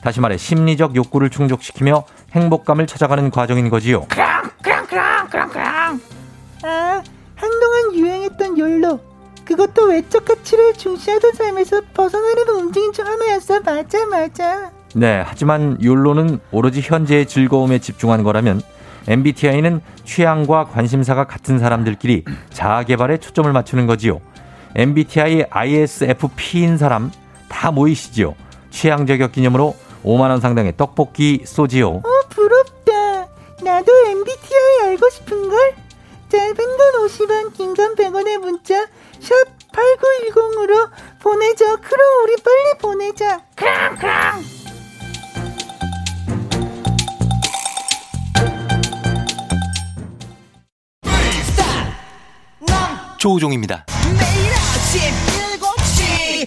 다시 말해 심리적 욕구를 충족시키며 행복감을 찾아가는 과정인 거지요. 그랑. 한동안 유행했던 욜로, 그것도 외적 가치를 중시하던 삶에서 벗어나려는 움직임 중 하나였어. 맞아. 네, 하지만 욜로는 오로지 현재의 즐거움에 집중한 거라면 MBTI는 취향과 관심사가 같은 사람들끼리 자아 개발에 초점을 맞추는 거지요. MBTI ISFP인 사람 다 모이시지요. 취향 저격 기념으로 5만 원 상당의 떡볶이 쏘지요. 부럽다. 나도 MBTI 알고 싶은걸? 짧은 건 50원, 긴 건 100원의 문자 샵 8910으로 보내줘. 크롱, 우리 빨리 보내자. 크롱. 조우종입니다. 매일 아침 7시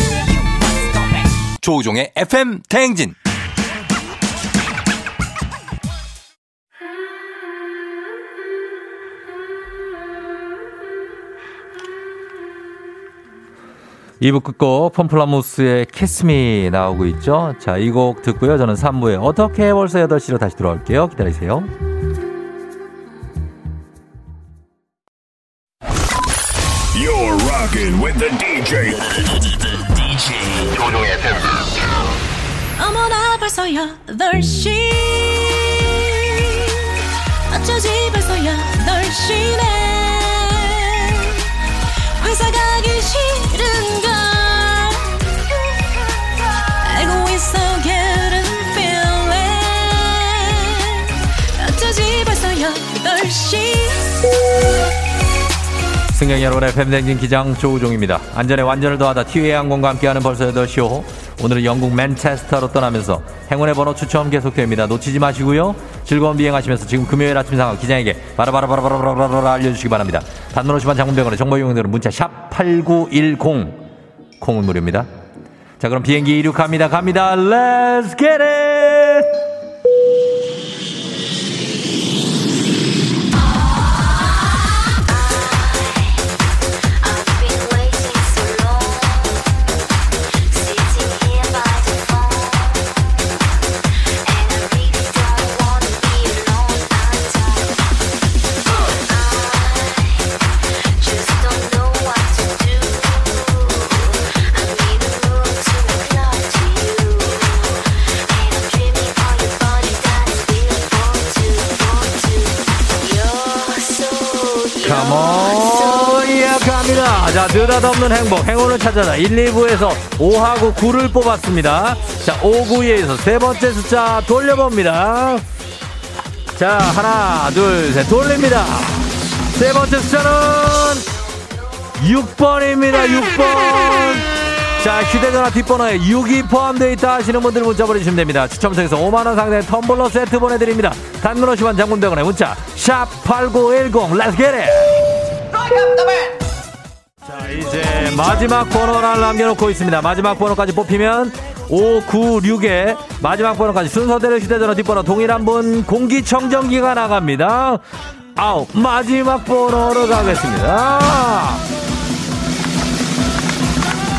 조우종의 FM 대행진. 이부 끝곡 펌플라무스의 키스미 나오고 있죠. 자, 이 곡 듣고요. 저는 3부에 어떻게 벌써 8시로 다시 돌아올게요. 기다리세요. You're rocking with the DJ. 어머나 벌써 8시 어쩌지 벌써 8시네 회사 가기 싫은걸 알고 있어 getting feeling 어쩌지 벌써 8시 승객 여러분의 뱀댕진 기장 조우종입니다. 안전에 완전을 더하다 티웨이 항공과 함께하는 벌써 8시호 오늘은 영국 맨체스터로 떠나면서 행운의 번호 추첨 계속됩니다. 놓치지 마시고요. 즐거운 비행하시면서 지금 금요일 아침 상황 기장에게 바라바라바라바라바라 알려주시기 바랍니다. 단문 50원 장문병원의 정보 이용료는 문자 샵8910 콩은 무료입니다. 자 그럼 비행기 이륙합니다. 갑니다. Let's get it! 자, 느닷없는 행복, 행운을 찾아라. 1, 2부에서 5하고 9를 뽑았습니다. 자, 5, 9에서 세 번째 숫자 돌려봅니다. 자, 하나, 둘, 셋, 돌립니다. 세 번째 숫자는 6번입니다. 6번. 자, 휴대전화 뒷번호에 6이 포함되어 있다 하시는 분들 문자 보내주시면 됩니다. 추첨성에서 5만원 상당의 텀블러 세트 보내드립니다. 단문 50원 장군병원의 문자, 샵8910, let's get it! 자 이제 마지막 번호를 남겨놓고 있습니다. 마지막 번호까지 뽑히면 5, 9, 6에 마지막 번호까지 순서대로 휴대전화 뒷번호 동일한 분 공기청정기가 나갑니다. 아우 마지막 번호로 가겠습니다.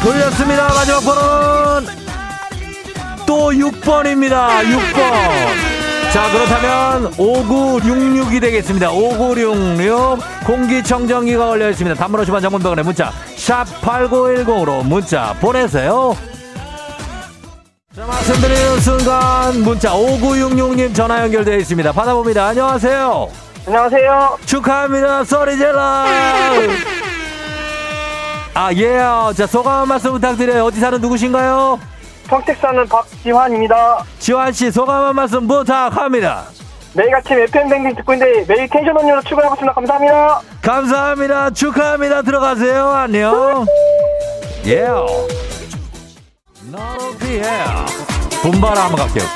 돌렸습니다. 마지막 번호는 또 6번입니다. 6번. 자 그렇다면 5966이 되겠습니다. 5966 공기청정기가 걸려있습니다. 단문호 시반 장문병원의 문자 샵8910으로 문자 보내세요. 자 말씀드리는 순간 문자 5966님 전화 연결되어 있습니다. 받아봅니다. 안녕하세요. 안녕하세요. 축하합니다. 소리질러. 아 예요. 자 소감 한 말씀 부탁드려요. 어디 사는 누구신가요? 평택사는 박지환입니다. 지환씨 소감 한 말씀 부탁합니다. 매일 아침 FM댕진 듣고 있는데 매일 텐션 언니로 출근하고 있습니다. 감사합니다. 감사합니다. 축하합니다. 들어가세요. 안녕. 예. 노르피에 붐바라 한번 갈게요.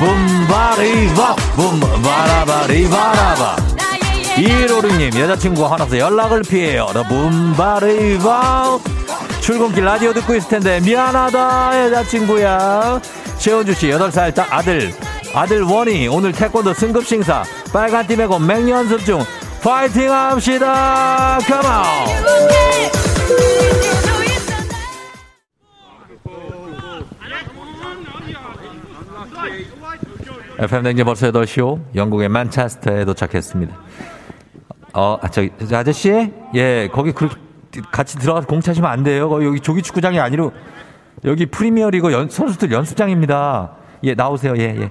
붐바리바 붐바라바리바라바 2156님 여자친구가 화나서 연락을 피해요. 붐바리바 출근길 라디오 듣고 있을 텐데 미안하다 여자친구야. 최원주씨 8살 딸 아들 원이 오늘 태권도 승급 심사 빨간띠 메고 맹연습 중 파이팅 합시다. 컴온. FM댕진 벌써 8시요. 영국의 맨체스터에 도착했습니다. 아저씨 예 거기 그렇게 같이 들어가서 공 차시면 안 돼요. 여기 조기축구장이 아니라 여기 프리미어리그 선수들 연습장입니다. 예 나오세요. 예.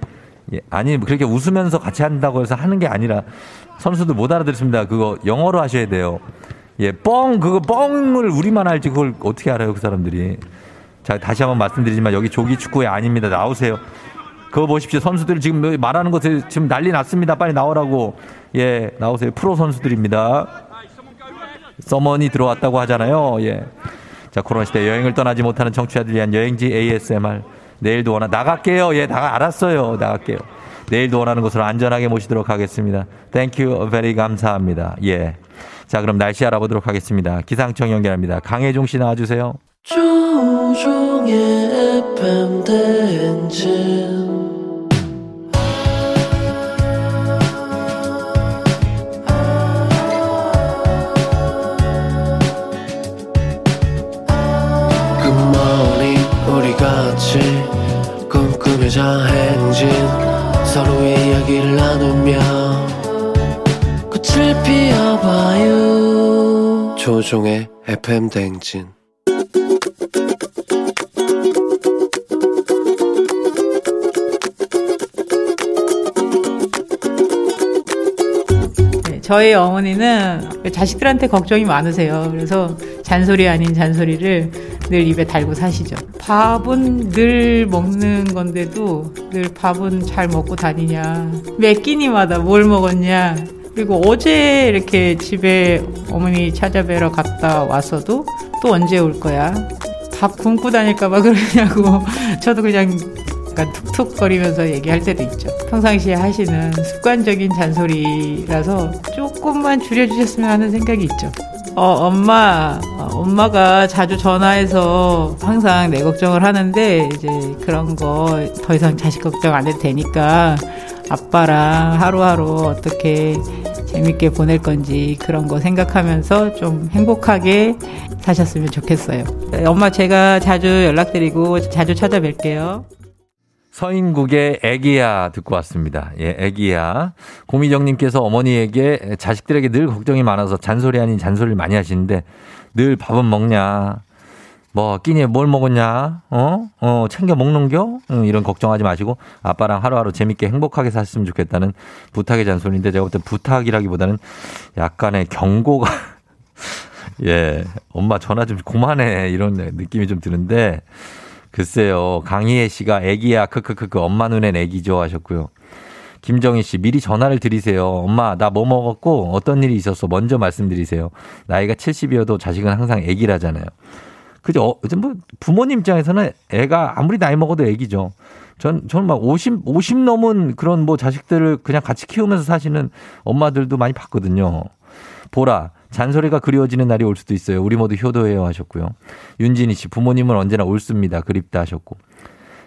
아니 그렇게 웃으면서 같이 한다고 해서 하는 게 아니라 선수들 못 알아듣습니다. 그거 영어로 하셔야 돼요. 예 뻥 그거 뻥을 우리만 알지 그걸 어떻게 알아요 그 사람들이. 자, 다시 한번 말씀드리지만 여기 조기 축구회 아닙니다. 나오세요. 그거 보십시오. 선수들 지금 말하는 것에 지금 난리 났습니다. 빨리 나오라고. 예, 나오세요. 프로 선수들입니다. 서머니 들어왔다고 하잖아요. 예. 자, 코로나 시대 여행을 떠나지 못하는 청취자들 위한 여행지 ASMR. 내일도 원하, 나갈게요. 예, 알았어요. 나갈게요. 내일도 원하는 곳으로 안전하게 모시도록 하겠습니다. 땡큐, 베리 감사합니다. 예. 자, 그럼 날씨 알아보도록 하겠습니다. 기상청 연결합니다. 강혜종 씨 나와주세요. 조우종의 FM 대행진. 같이 꿈꾸며자 행진 서로의 이야기를 나누며 꽃을 피워봐요. 조종의 FM 대행진. 저희 어머니는 자식들한테 걱정이 많으세요. 그래서 잔소리 아닌 잔소리를 늘 입에 달고 사시죠. 밥은 늘 먹는 건데도 늘 밥은 잘 먹고 다니냐, 매 끼니마다 뭘 먹었냐, 그리고 어제 이렇게 집에 어머니 찾아뵈러 갔다 와서도 또 언제 올 거야, 밥 굶고 다닐까 봐 그러냐고. 저도 그냥 약간 툭툭거리면서 얘기할 때도 있죠. 평상시에 하시는 습관적인 잔소리라서 조금만 줄여주셨으면 하는 생각이 있죠. 엄마가 자주 전화해서 항상 내 걱정을 하는데 이제 그런 거 더 이상 자식 걱정 안 해도 되니까 아빠랑 하루하루 어떻게 재밌게 보낼 건지 그런 거 생각하면서 좀 행복하게 사셨으면 좋겠어요. 엄마, 제가 자주 연락드리고 자주 찾아뵐게요. 서인국의 애기야 듣고 왔습니다. 예, 애기야. 고미정님께서 어머니에게 자식들에게 늘 걱정이 많아서 잔소리 아닌 잔소리를 많이 하시는데 늘 밥은 먹냐, 뭐 끼니에 뭘 먹었냐, 챙겨 먹는겨, 이런 걱정하지 마시고 아빠랑 하루하루 재밌게 행복하게 사셨으면 좋겠다는 부탁의 잔소리인데, 제가 볼 때 부탁이라기보다는 약간의 경고가 예, 엄마 전화 좀 그만해, 이런 느낌이 좀 드는데. 글쎄요. 강희애 씨가 애기야 크크크크 엄마 눈엔 애기죠 하셨고요. 김정희 씨, 미리 전화를 드리세요. 엄마, 나 뭐 먹었고 어떤 일이 있었어 먼저 말씀드리세요. 나이가 70이어도 자식은 항상 애기라잖아요. 그죠? 뭐 부모님 입장에서는 애가 아무리 나이 먹어도 애기죠. 저는 막 50 넘은 그런 뭐 자식들을 그냥 같이 키우면서 사시는 엄마들도 많이 봤거든요. 보라, 잔소리가 그리워지는 날이 올 수도 있어요. 우리 모두 효도해요 하셨고요. 윤진희 씨, 부모님은 언제나 옳습니다. 그립다 하셨고.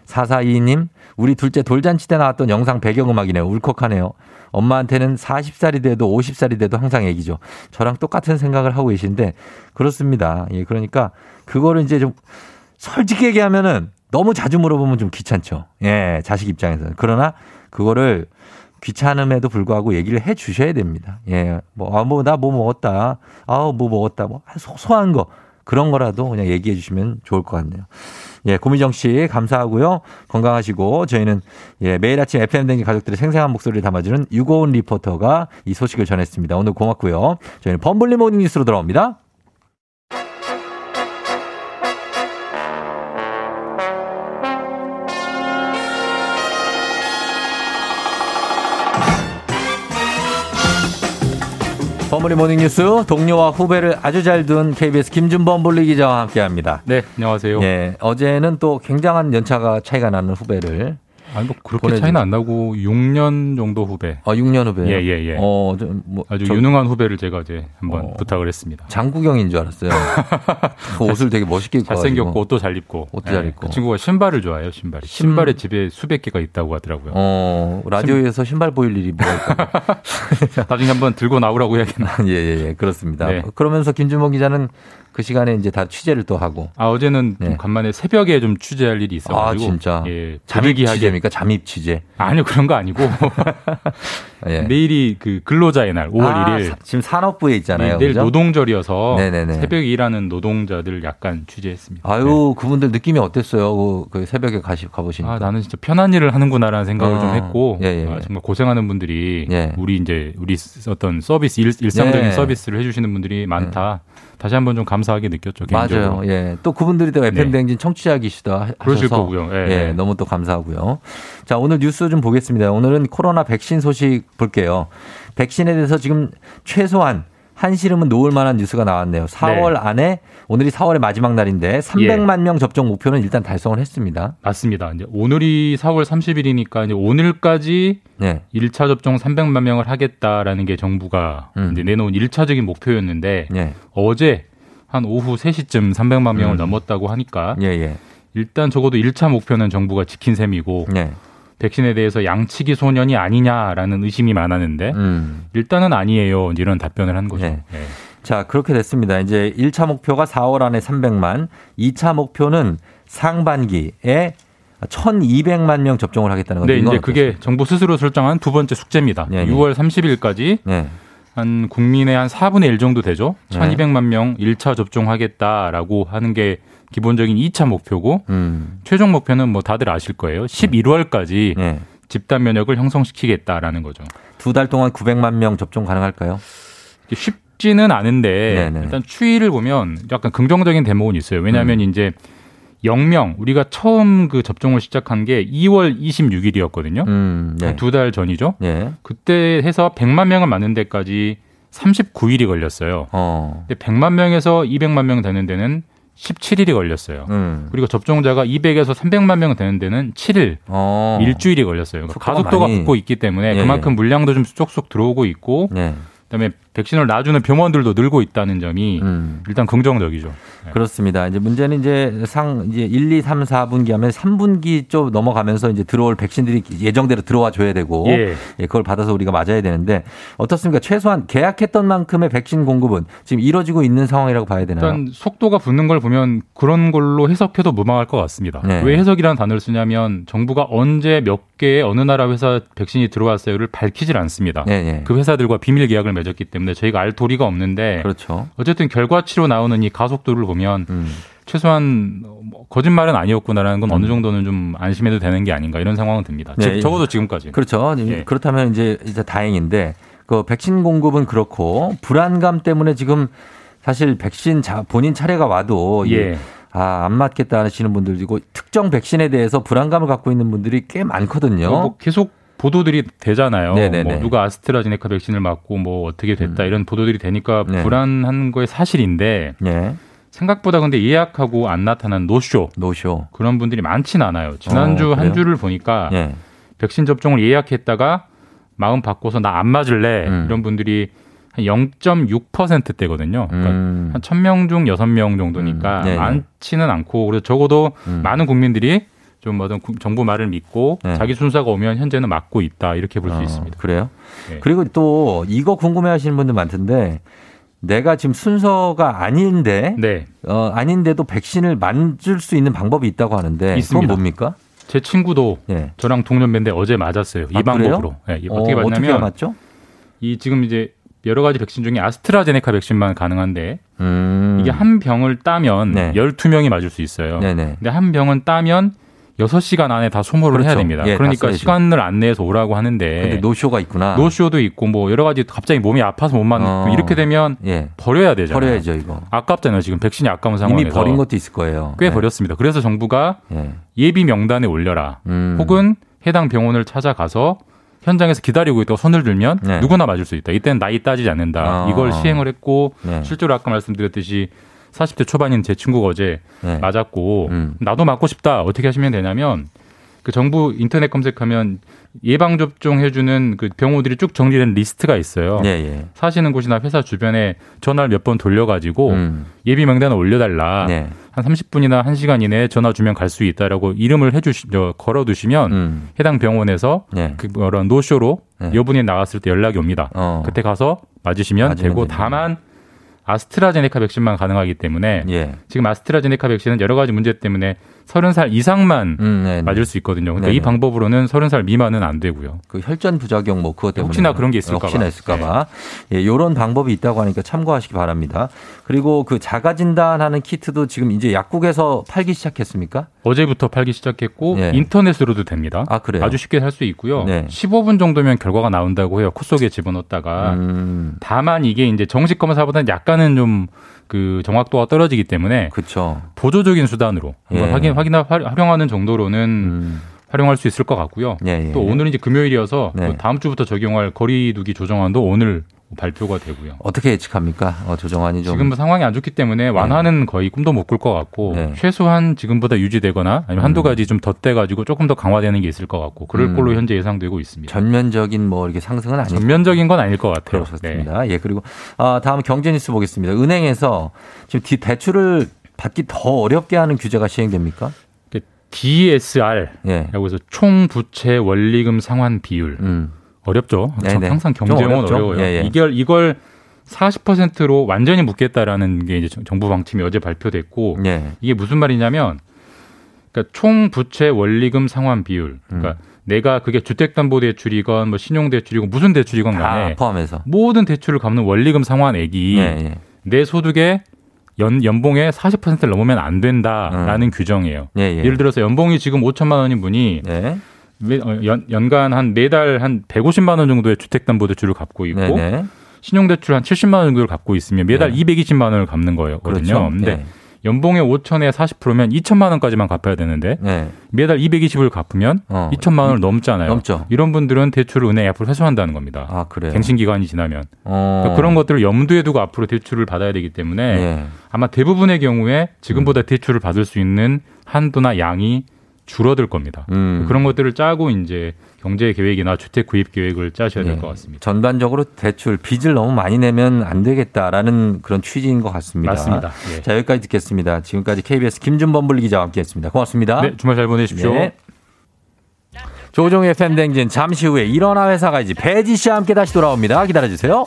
4422님, 우리 둘째 돌잔치 때 나왔던 영상 배경음악이네요. 울컥하네요. 엄마한테는 40살이 돼도 50살이 돼도 항상 애기죠. 저랑 똑같은 생각을 하고 계신데 그렇습니다. 예, 그러니까 그거를 이제 좀 솔직히 얘기하면은 너무 자주 물어보면 좀 귀찮죠. 예, 자식 입장에서는. 그러나 그거를 귀찮음에도 불구하고 얘기를 해 주셔야 됩니다. 예, 나 뭐 먹었다. 뭐 먹었다. 뭐 소소한 거, 그런 거라도 그냥 얘기해 주시면 좋을 것 같네요. 예, 고미정 씨 감사하고요. 건강하시고 저희는 예, 매일 아침 FM 댕기 가족들의 생생한 목소리를 담아주는 유고은 리포터가 이 소식을 전했습니다. 오늘 고맙고요. 저희는 범블리 모닝 뉴스로 돌아옵니다. 범블리 모닝뉴스, 동료와 후배를 아주 잘 둔 KBS 김준범 범블리 기자와 함께합니다. 네, 안녕하세요. 예, 어제는 또 굉장한 연차가 차이가 나는 후배를. 아니 뭐 그렇게 보내준... 차이는 안 나고 6년 정도 후배. 아, 6년 후배. 예. 아주 유능한 후배를 제가 이제 한번 부탁을 했습니다. 장국영인 줄 알았어요. 옷을 되게 멋있게 입고. 잘생겼고 옷도 잘 입고. 옷도 잘 입고. 그 친구가 신발을 좋아해요. 신발에 집에 수백 개가 있다고 하더라고요. 라디오에서 신발 보일 일이 뭐가 있다고. 나중에 한번 들고 나오라고 해야겠나. 예, 그렇습니다. 네. 그러면서 김준범 기자는 그 시간에 이제 다 취재를 또 하고. 아, 어제는 네. 좀 간만에 새벽에 좀 취재할 일이 있어가지고. 아, 진짜. 예, 잠입 취재입니까? 잠입 취재. 아니요, 그런 거 아니고. 예. 내일이 그 근로자의 날, 5월 1일. 지금 산업부에 있잖아요. 네, 내일 그죠? 노동절이어서 네네네. 새벽에 일하는 노동자들 약간 취재했습니다. 아유, 네. 그분들 느낌이 어땠어요? 그 새벽에 가보시니까. 아, 나는 진짜 편한 일을 하는구나라는 생각을 좀 했고. 예. 아, 정말 고생하는 분들이 우리 어떤 서비스, 일상적인 서비스를 해주시는 분들이 많다. 다시 한번 좀 감사하게 느꼈죠. 개인적으로. 맞아요. 예. 또 그분들이 또 FM 대행진 청취자 계시다 그러실 거고요. 예. 예. 너무 또 감사하고요. 자, 오늘 뉴스 좀 보겠습니다. 오늘은 코로나 백신 소식 볼게요. 백신에 대해서 지금 최소한 한시름은 놓을 만한 뉴스가 나왔네요. 4월 안에 오늘이 4월의 마지막 날인데 300만 명 접종 목표는 일단 달성을 했습니다. 맞습니다. 이제 오늘이 4월 30일이니까 이제 오늘까지 1차 접종 300만 명을 하겠다라는 게 정부가 이제 내놓은 1차적인 목표였는데 어제 한 오후 3시쯤 300만 명을 넘었다고 하니까 일단 적어도 1차 목표는 정부가 지킨 셈이고 백신에 대해서 양치기 소년이 아니냐라는 의심이 많았는데 일단은 아니에요. 이런 답변을 한 거죠. 네. 네. 자, 그렇게 됐습니다. 이제 1차 목표가 4월 안에 300만, 2차 목표는 상반기에 1,200만 명 접종을 하겠다는 건데. 네, 이제 그게 정부 스스로 설정한 두 번째 숙제입니다. 네, 6월 30일까지 한 국민의 한 4분의 1 정도 되죠. 1,200만 명 1차 접종하겠다라고 하는 게 기본적인 2차 목표고 최종 목표는 뭐 다들 아실 거예요. 11월까지 집단 면역을 형성시키겠다라는 거죠. 두 달 동안 900만 명 접종 가능할까요? 쉽지는 않은데 일단 추이를 보면 약간 긍정적인 대목은 있어요. 왜냐하면 이제 0명 우리가 처음 그 접종을 시작한 게 2월 26일이었거든요. 두 달 전이죠. 그때 해서 100만 명을 맞는 데까지 39일이 걸렸어요. 근데 100만 명에서 200만 명 되는 데는 17일이 걸렸어요. 그리고 접종자가 200에서 300만 명 되는 데는 7일, 일주일이 걸렸어요. 그러니까 가속도가 붙고 있기 때문에 그만큼 물량도 좀 쏙쏙 들어오고 있고 그다음에 백신을 놔주는 병원들도 늘고 있다는 점이 일단 긍정적이죠. 네. 그렇습니다. 이제 문제는 이제 1, 2, 3, 4분기 하면 3분기 좀 넘어가면서 이제 들어올 백신들이 예정대로 들어와 줘야 되고 그걸 받아서 우리가 맞아야 되는데 어떻습니까? 최소한 계약했던 만큼의 백신 공급은 지금 이뤄지고 있는 상황이라고 봐야 되나요? 일단 속도가 붙는 걸 보면 그런 걸로 해석해도 무방할 것 같습니다. 네. 왜 해석이라는 단어를 쓰냐면 정부가 언제 몇 개의 어느 나라 회사 백신이 들어왔어요를 밝히질 않습니다. 그 회사들과 비밀 계약을 맺었기 때문에 저희가 알 도리가 없는데 그렇죠. 어쨌든 결과치로 나오는 이 가속도를 보면 최소한 거짓말은 아니었구나라는 건 어느 정도는 좀 안심해도 되는 게 아닌가 이런 상황은 듭니다. 적어도 지금까지. 그렇죠. 그렇다면 이제 다행인데 그 백신 공급은 그렇고 불안감 때문에 지금 사실 백신 본인 차례가 와도 안 맞겠다 하시는 분들이고 특정 백신에 대해서 불안감을 갖고 있는 분들이 꽤 많거든요. 뭐 계속 보도들이 되잖아요. 뭐 누가 아스트라제네카 백신을 맞고 뭐 어떻게 됐다 이런 보도들이 되니까 불안한 거에 사실인데 생각보다 근데 예약하고 안 나타난 노쇼 그런 분들이 많진 않아요. 지난주 한 주를 보니까 백신 접종을 예약했다가 마음 바꿔서 나 안 맞을래 이런 분들이 한 0.6%대거든요. 그러니까 한 1,000명 중 6명 정도니까 많지는 않고 그래서 적어도 많은 국민들이 좀 어떤 정부 말을 믿고 자기 순서가 오면 현재는 맞고 있다 이렇게 볼 수 있습니다. 그래요? 네. 그리고 또 이거 궁금해하시는 분들 많던데 내가 지금 순서가 아닌데 아닌데도 백신을 맞을 수 있는 방법이 있다고 하는데 있습니다. 그건 뭡니까? 제 친구도 저랑 동년배인데 어제 맞았어요. 이 방법으로. 어떻게 맞냐면 어떻게 맞죠? 이 지금 이제 여러 가지 백신 중에 아스트라제네카 백신만 가능한데 이게 한 병을 따면 12명이 맞을 수 있어요. 근데 한 병은 따면 6시간 안에 다 소모를 해야 됩니다. 그러니까 시간을 안내해서 오라고 하는데. 근데 노쇼가 있구나. 노쇼도 있고 뭐 여러 가지 갑자기 몸이 아파서 못 맞는 이렇게 되면 버려야 되잖아요. 버려야죠, 이거. 아깝잖아요. 지금 백신이 아까운 상황에서. 이미 버린 것도 있을 거예요. 꽤 버렸습니다. 그래서 정부가 예비 명단에 올려라. 혹은 해당 병원을 찾아가서 현장에서 기다리고 있다고 손을 들면 누구나 맞을 수 있다. 이때는 나이 따지지 않는다. 이걸 시행을 했고 실제로 아까 말씀드렸듯이 40대 초반인 제 친구가 어제 맞았고 나도 맞고 싶다. 어떻게 하시면 되냐면 그 정부 인터넷 검색하면 예방접종해주는 그 병원들이 쭉 정리된 리스트가 있어요. 사시는 곳이나 회사 주변에 전화를 몇 번 돌려가지고 예비 명단을 올려달라. 한 30분이나 1시간 이내에 전화 주면 갈 수 있다라고 이름을 걸어두시면 해당 병원에서 그런 노쇼로 여분이 나갔을 때 연락이 옵니다. 그때 가서 맞으시면 되고 됩니다. 다만 아스트라제네카 백신만 가능하기 때문에 지금 아스트라제네카 백신은 여러 가지 문제 때문에 30살 이상만 맞을 수 있거든요. 그러니까 이 방법으로는 30살 미만은 안 되고요. 그 혈전 부작용 뭐 그것 때문에 혹시나 그런 게 있을까 봐. 이런 방법이 있다고 하니까 참고하시기 바랍니다. 그리고 그 자가진단하는 키트도 지금 이제 약국에서 팔기 시작했습니까? 어제부터 팔기 시작했고 인터넷으로도 됩니다. 아, 그래요? 아주 쉽게 살 수 있고요. 15분 정도면 결과가 나온다고 해요. 코 속에 집어넣었다가. 다만 이게 이제 정식 검사보다는 약간은 좀 그 정확도가 떨어지기 때문에 그쵸. 보조적인 수단으로 한번 활용하는 정도로는 활용할 수 있을 것 같고요. 예, 예. 또 오늘은 이제 금요일이어서 네. 다음 주부터 적용할 거리두기 조정안도 오늘 발표가 되고요. 어떻게 예측합니까? 조정안이 좀. 지금 상황이 안 좋기 때문에 완화는 거의 꿈도 못 꿀 것 같고 최소한 지금보다 유지되거나 아니면 한두 가지 좀 덧대가지고 조금 더 강화되는 게 있을 것 같고 그럴 걸로 현재 예상되고 있습니다. 전면적인 뭐 이렇게 상승은 아니죠. 전면적인 건 아닐 것 같아요. 그렇습니다. 네. 예. 그리고 다음 경제 뉴스 보겠습니다. 은행에서 지금 대출을 받기 더 어렵게 하는 규제가 시행됩니까? DSR라고 해서 총 부채 원리금 상환 비율. 어렵죠. 네네. 항상 경제용은 어려워요. 예, 예. 이걸 40%로 완전히 묶겠다라는 게 이제 정부 방침이 어제 발표됐고 예. 이게 무슨 말이냐면 그러니까 총 부채 원리금 상환 비율. 그러니까 내가 그게 주택담보대출이건 뭐 신용대출이고 무슨 대출이건 간에 포함해서 모든 대출을 갚는 원리금 상환액이 예, 예. 내 소득의 연봉의 40%를 넘으면 안 된다라는 규정이에요. 예, 예. 예를 들어서 연봉이 지금 5천만 원인 분이 예. 연간 한 매달 한 150만 원 정도의 주택담보대출을 갚고 있고 네네. 신용대출 한 70만 원 정도를 갚고 있으면 매달 네. 220만 원을 갚는 거거든요. 그렇죠. 근데 네. 연봉의 5천에 40%면 2천만 원까지만 갚아야 되는데 네. 매달 220을 갚으면 2천만 원을 넘잖아요. 넘죠. 이런 분들은 대출을 은행 앞으로 회수한다는 겁니다. 아, 그래요? 갱신기간이 지나면. 그러니까 그런 것들을 염두에 두고 앞으로 대출을 받아야 되기 때문에 네. 아마 대부분의 경우에 지금보다 대출을 받을 수 있는 한도나 양이 줄어들 겁니다. 그런 것들을 짜고 이제 경제 계획이나 주택 구입 계획을 짜셔야 될 것 같습니다. 전반적으로 대출 빚을 너무 많이 내면 안 되겠다라는 그런 취지인 것 같습니다. 맞습니다. 예. 자, 여기까지 듣겠습니다. 지금까지 KBS 김준범 분리기자와 함께했습니다. 고맙습니다. 네, 주말 잘 보내십시오. 네. 조우종의 FM 대행진 잠시 후에 일어나 회사 가야지 배지 씨와 함께 다시 돌아옵니다. 기다려주세요.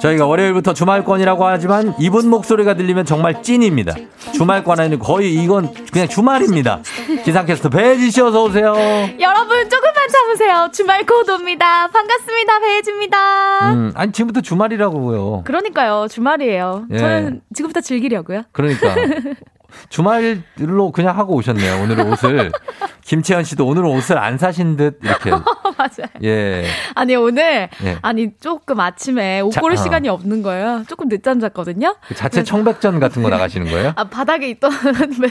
저희가 월요일부터 주말권이라고 하지만 이분 목소리가 들리면 정말 찐입니다. 주말권 아니고 거의 이건 그냥 주말입니다. 기상캐스터 배혜진 씨 어서 오세요. 여러분 조금만 참으세요. 주말권 옵니다. 반갑습니다. 배혜진입니다. 아니 지금부터 주말이라고요. 그러니까요. 주말이에요. 예. 저는 지금부터 즐기려고요. 그러니까. 주말로 그냥 하고 오셨네요. 오늘 옷을. 김채연 씨도 오늘 옷을 안 사신 듯 이렇게. 맞아요. 예. 아니 오늘 예. 아니 조금 아침에 옷 고를 시간이 없는 거예요. 조금 늦잠 잤거든요. 그 자체 그래서. 청백전 같은 거 나가시는 거예요? 아 바닥에 있던.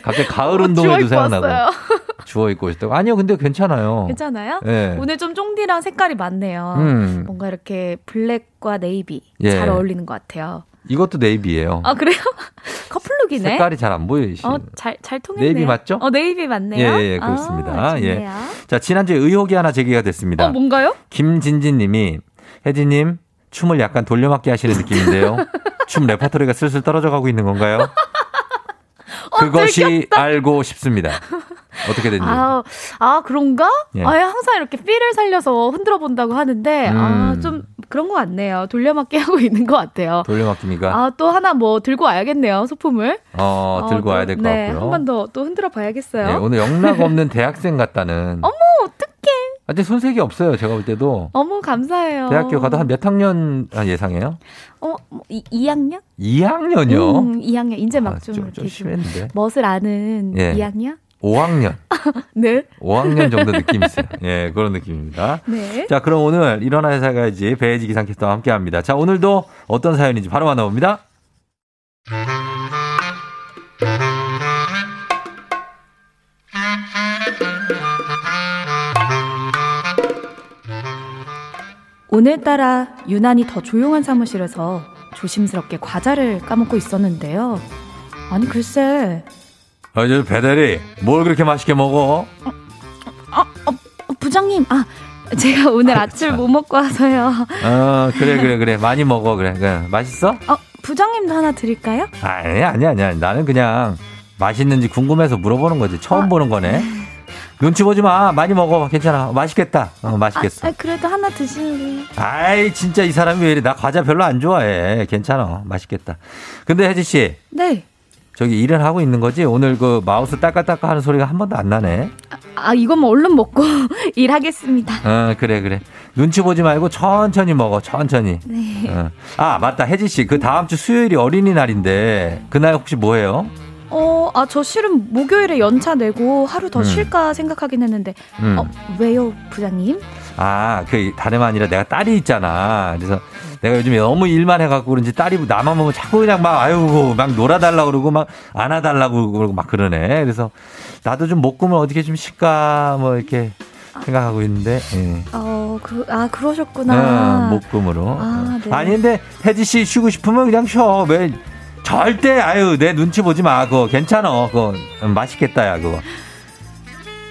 갑자기 가을 운동에도 생각나고. 주워 입고 오셨다고. 아니요, 근데 괜찮아요. 괜찮아요? 예. 오늘 좀 쫑디랑 색깔이 맞네요. 뭔가 이렇게 블랙과 네이비 예. 잘 어울리는 것 같아요. 이것도 네이비예요. 아 그래요? 커플룩이네. 색깔이 잘 안 보이시. 잘 통했네요. 네이비 맞죠? 네이비 맞네요. 예, 예 그렇습니다. 아, 예. 자 지난주에 의혹이 하나 제기가 됐습니다. 뭔가요? 김진진님이 혜진님 춤을 약간 돌려막기 하시는 느낌인데요. 춤 레퍼토리가 슬슬 떨어져가고 있는 건가요? 그것이 들켰다. 알고 싶습니다. 어떻게 됐는지. 아 그런가? 예. 항상 이렇게 삐를 살려서 흔들어 본다고 하는데 좀 그런 것 같네요. 돌려막기 하고 있는 것 같아요. 돌려막기니까. 또 하나 뭐 들고 와야겠네요. 소품을. 들고 와야 될 것 네, 같고요. 한 번 더 또 흔들어 봐야겠어요. 네, 오늘 영락 없는 대학생 같다는. 어머 어떡해. 아직 손색이 없어요. 제가 볼 때도. 어머 감사해요. 대학교 가도 한 몇 학년 예상해요? 2학년? 2학년이요? 2학년. 이제 막 좀 심했는데. 멋을 아는 예. 2학년? 5학년. 네. 5학년 정도 느낌이 있어요. 예, 그런 느낌입니다. 네. 자, 그럼 오늘 일어나 회사 가야지 배혜지 기상캐스터와 함께 합니다. 자, 오늘도 어떤 사연인지 바로 만나봅니다. 오늘따라 유난히 더 조용한 사무실에서 조심스럽게 과자를 까먹고 있었는데요. 아니, 글쎄. 저 배대리 뭘 그렇게 맛있게 먹어? 부장님, 제가 오늘 아침 못 먹고 와서요. 그래 많이 먹어 그래 맛있어? 부장님도 하나 드릴까요? 아니 나는 그냥 맛있는지 궁금해서 물어보는 거지 처음 보는 거네. 눈치 보지 마. 많이 먹어. 괜찮아. 맛있겠다. 맛있겠어. 그래도 하나 드시는 게. 아이, 진짜 이 사람이 왜 이래. 나 과자 별로 안 좋아해. 괜찮아. 맛있겠다. 근데 혜지 씨. 네. 저기 일을 하고 있는 거지? 오늘 그 마우스 딸깍딸깍 하는 소리가 한 번도 안 나네. 이거 뭐 얼른 먹고 일하겠습니다. 그래. 눈치 보지 말고 천천히 먹어. 천천히. 네. 맞다. 혜지 씨. 그 다음 주 수요일이 어린이날인데 그날 혹시 뭐 해요? 저 실은 목요일에 연차 내고 하루 더 쉴까 생각하긴 했는데 왜요, 부장님? 그 다름이 아니라 내가 딸이 있잖아. 그래서 내가 요즘에 너무 일만 해갖고 그런지 딸이 나만 보면 자꾸 그냥 막 막 놀아달라고 그러고 막 안아달라고 그러고 막 그러네. 그래서 나도 좀 목금을 어떻게 좀 쉴까 뭐 이렇게 생각하고 있는데. 예. 그러셨구나. 목금으로. 네. 아니 근데 혜지 씨 쉬고 싶으면 그냥 쉬어. 왜? 절대 내 눈치 보지 마. 그거 괜찮아. 그거 맛있겠다. 야 그거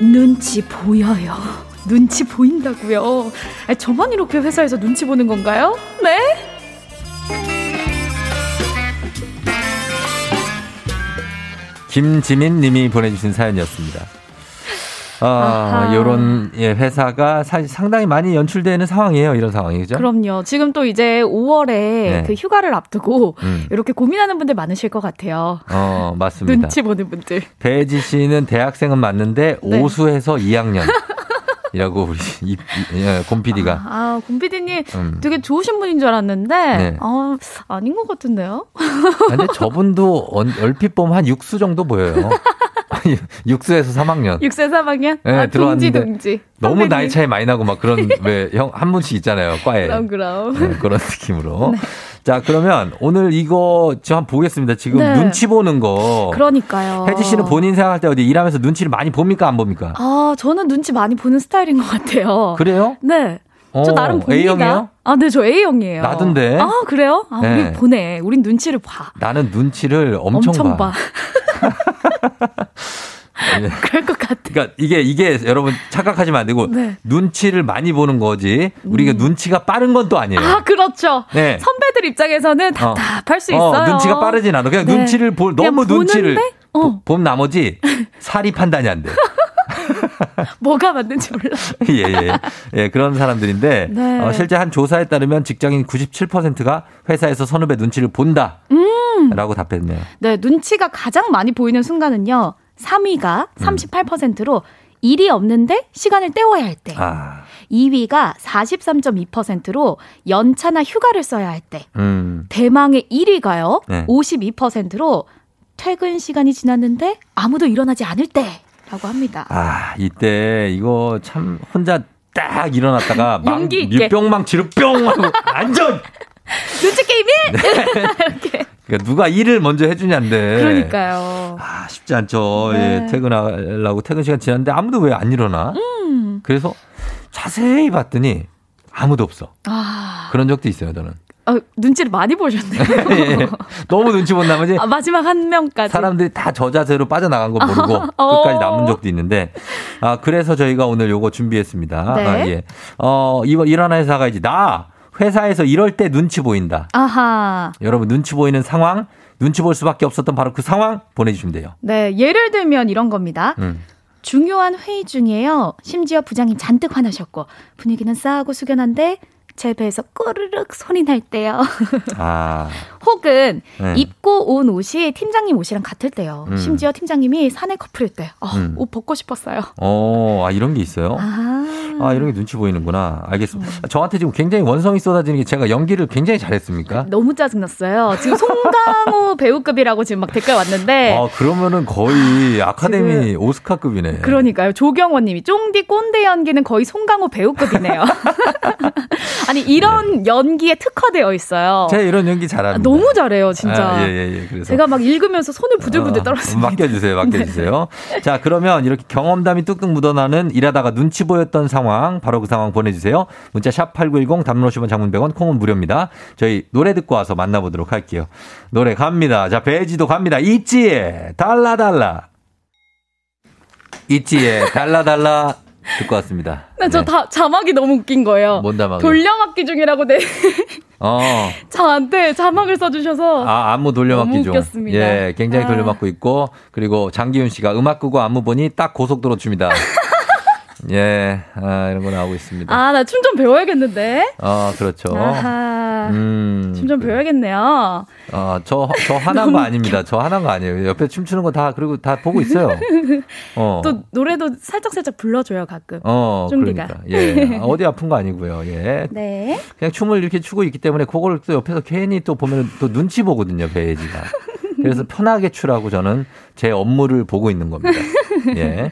눈치 보여요. 눈치 보인다고요. 저만 이렇게 회사에서 눈치 보는 건가요? 네? 김지민 님이 보내주신 사연이었습니다. 요런, 회사가 사실 상당히 많이 연출되는 상황이에요. 이런 상황이죠. 그럼요. 지금 또 이제 5월에 그 휴가를 앞두고 이렇게 고민하는 분들 많으실 것 같아요. 맞습니다. 눈치 보는 분들. 배지 씨는 대학생은 맞는데 네. 오수에서 2학년. 이라고 우리 곰 PD가. 곰 PD님 되게 좋으신 분인 줄 알았는데 네. 아닌 것 같은데요. 근데 저분도 얼핏 보면 한 육수 정도 보여요. 육수에서 3학년. 육수에서 3학년? 네, 들어왔는데 동지. 너무 선배님. 나이 차이 많이 나고 막 그런 왜 형 한 분씩 있잖아요. 과에. 그럼. 네, 그런 느낌으로. 네. 자, 그러면 오늘 이거 저 한번 보겠습니다. 지금 네. 눈치 보는 거. 그러니까요. 혜지 씨는 본인 생각할 때 어디 일하면서 눈치를 많이 봅니까? 안 봅니까? 저는 눈치 많이 보는 스타일인 것 같아요. 그래요? 네. 저 나름 봅니다. A형이요? 네, 저 A형이에요. 나던데. 그래요? 네. 우린 보네. 우린 눈치를 봐. 나는 눈치를 엄청 봐. 그럴 것 같아. 그러니까 이게 여러분 착각하시면 안 되고 네. 눈치를 많이 보는 거지. 우리가 눈치가 빠른 건 또 아니에요. 그렇죠. 네. 선배들 입장에서는 답답할 수 있어요. 눈치가 빠르진 않아. 그냥 네. 눈치를 너무 그냥 눈치를 본 나머지 사리 판단이 안 돼. 뭐가 맞는지 몰라. 예, 그런 사람들인데 네. 실제 한 조사에 따르면 직장인 97%가 회사에서 선후배 눈치를 본다. 라고 답했네요. 네, 눈치가 가장 많이 보이는 순간은요. 3위가 38%로 일이 없는데 시간을 때워야 할 때. 2위가 43.2%로 연차나 휴가를 써야 할 때. 대망의 1위가요. 네. 52%로 퇴근 시간이 지났는데 아무도 일어나지 않을 때라고 합니다. 이때 이거 참 혼자 딱 일어났다가 뿅망치로 뿅 하고 앉아. 눈치 게임이? 이렇게. 그러니까 누가 일을 먼저 해주냐인데. 그러니까요. 쉽지 않죠. 네. 예, 퇴근하려고 퇴근 시간 지났는데 아무도 왜 안 일어나? 그래서 자세히 봤더니 아무도 없어. 그런 적도 있어요, 저는. 눈치를 많이 보셨네요. 예, 너무 눈치 본 나머지. 마지막 한 명까지. 사람들이 다 저 자세로 빠져나간 거 모르고 끝까지 남은 적도 있는데. 그래서 저희가 오늘 요거 준비했습니다. 네. 이런 회사가 이제 회사에서 이럴 때 눈치 보인다. 여러분 눈치 보이는 상황, 눈치 볼 수밖에 없었던 바로 그 상황 보내주시면 돼요. 네, 예를 들면 이런 겁니다. 중요한 회의 중이에요. 심지어 부장이 잔뜩 화나셨고 분위기는 싸하고 숙연한데 제 배에서 꼬르륵 소리 날 때요. 혹은 입고 온 옷이 팀장님 옷이랑 같을 때요. 심지어 팀장님이 사내 커플일 때 옷 벗고 싶었어요. 이런 게 있어요? 이런 게 눈치 보이는구나. 알겠습니다. 저한테 지금 굉장히 원성이 쏟아지는 게 제가 연기를 굉장히 잘했습니까? 너무 짜증났어요. 지금 송강호 배우급이라고 지금 막 댓글 왔는데. 그러면은 거의 아카데미 지금, 오스카급이네. 그러니까요. 조경원님이 쫑디 꼰대 연기는 거의 송강호 배우급이네요. 아니 이런 네. 연기에 특화되어 있어요. 제가 이런 연기 잘합니다. 너무 잘해요, 진짜. 예. 그래서 제가 막 읽으면서 손을 부들부들 떨었습니다. 맡겨주세요. 네. 자, 그러면 이렇게 경험담이 뚝뚝 묻어나는 일하다가 눈치 보였던 상황, 바로 그 상황 보내주세요. 문자 샵 8910, 단문 50원, 장문 100원, 콩은 무료입니다. 저희 노래 듣고 와서 만나보도록 할게요. 노래 갑니다. 자, 배지도 갑니다. 있지에 달라달라. 있지에 달라달라. 듣고 왔습니다. 저 자막이 너무 웃긴 거예요. 뭔 자막이요? 돌려막기 중이라고 저한테 자막을 써주셔서 안무 돌려막기 너무 중. 웃겼습니다. 예, 굉장히 돌려막고 있고 그리고 장기윤 씨가 음악 끄고 안무 보니 딱 고속도로 춤이다. 예, 아, 이런 거 나오고 있습니다. 아, 나 춤 좀 배워야겠는데? 아, 그렇죠. 아하. 춤 좀 배워야겠네요. 아, 저 화난 거 아닙니다. 저 화난 거 아니에요. 옆에 춤추는 거 다, 그리고 다 보고 있어요. 또 노래도 살짝살짝 불러줘요, 가끔. 준비가. 그러니까. 예. 어디 아픈 거 아니고요. 예. 네. 그냥 춤을 이렇게 추고 있기 때문에 그거를 또 옆에서 괜히 또 보면 또 눈치 보거든요, 배혜지가. 그래서 편하게 추라고 저는 제 업무를 보고 있는 겁니다. 예.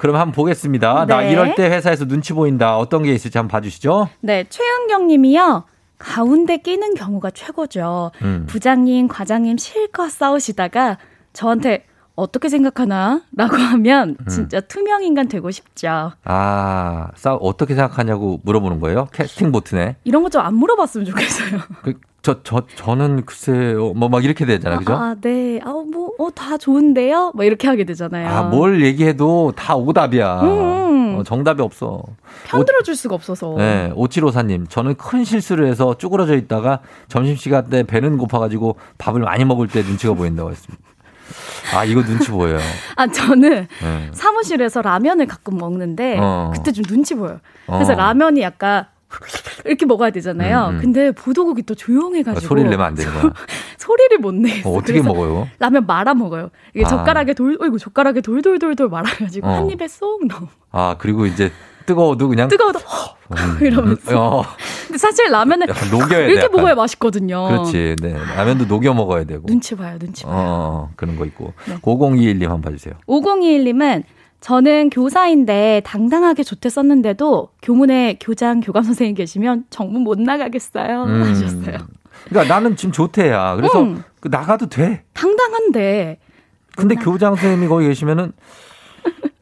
그럼 한번 보겠습니다. 네. 나 이럴 때 회사에서 눈치 보인다. 어떤 게 있을지 한번 봐주시죠. 네. 최은경 님이요. 가운데 끼는 경우가 최고죠. 부장님, 과장님 실컷 싸우시다가 저한테 어떻게 생각하나? 라고 하면 진짜 투명인간 되고 싶죠. 아, 어떻게 생각하냐고 물어보는 거예요? 캐스팅 보트네. 이런 거 좀 안 물어봤으면 좋겠어요. 저는 글쎄요. 뭐 막 이렇게 되잖아요. 그죠? 아, 네. 아, 뭐, 다 좋은데요? 막 이렇게 하게 되잖아요. 아, 뭘 얘기해도 다 오답이야. 정답이 없어. 편들어줄 수가 없어서. 네. 5754님. 저는 큰 실수를 해서 쭈그러져 있다가 점심시간 때 배는 고파가지고 밥을 많이 먹을 때 눈치가 보인다고 했습니다. 아, 이거 눈치 보여요. 아, 저는 사무실에서 라면을 가끔 먹는데 그때 좀 눈치 보여요. 그래서 라면이 약간 이렇게 먹어야 되잖아요. 근데 보도국이 또 조용해가지고. 아, 소리를 내면 안 되는 거야. 소리를 못 내겠어. 어떻게 먹어요? 라면 말아 먹어요. 이게 젓가락에 돌돌돌돌 말아가지고 한 입에 쏙 넣어. 아, 그리고 이제 뜨거워도 이러면서. 근데 사실 라면은 녹여야 이렇게 약간. 먹어야 맛있거든요. 그렇지. 네. 라면도 녹여 먹어야 되고. 눈치 봐요. 그런 거 있고. 네. 5021님 한번 봐주세요. 5021님은 저는 교사인데 당당하게 좋대 썼는데도 교문에 교장, 교감 선생님 계시면 정문 못 나가겠어요 하셨어요. 그러니까 나는 지금 좋대야. 그래서 나가도 돼. 당당한데. 근데 교장 선생님이 거기 계시면은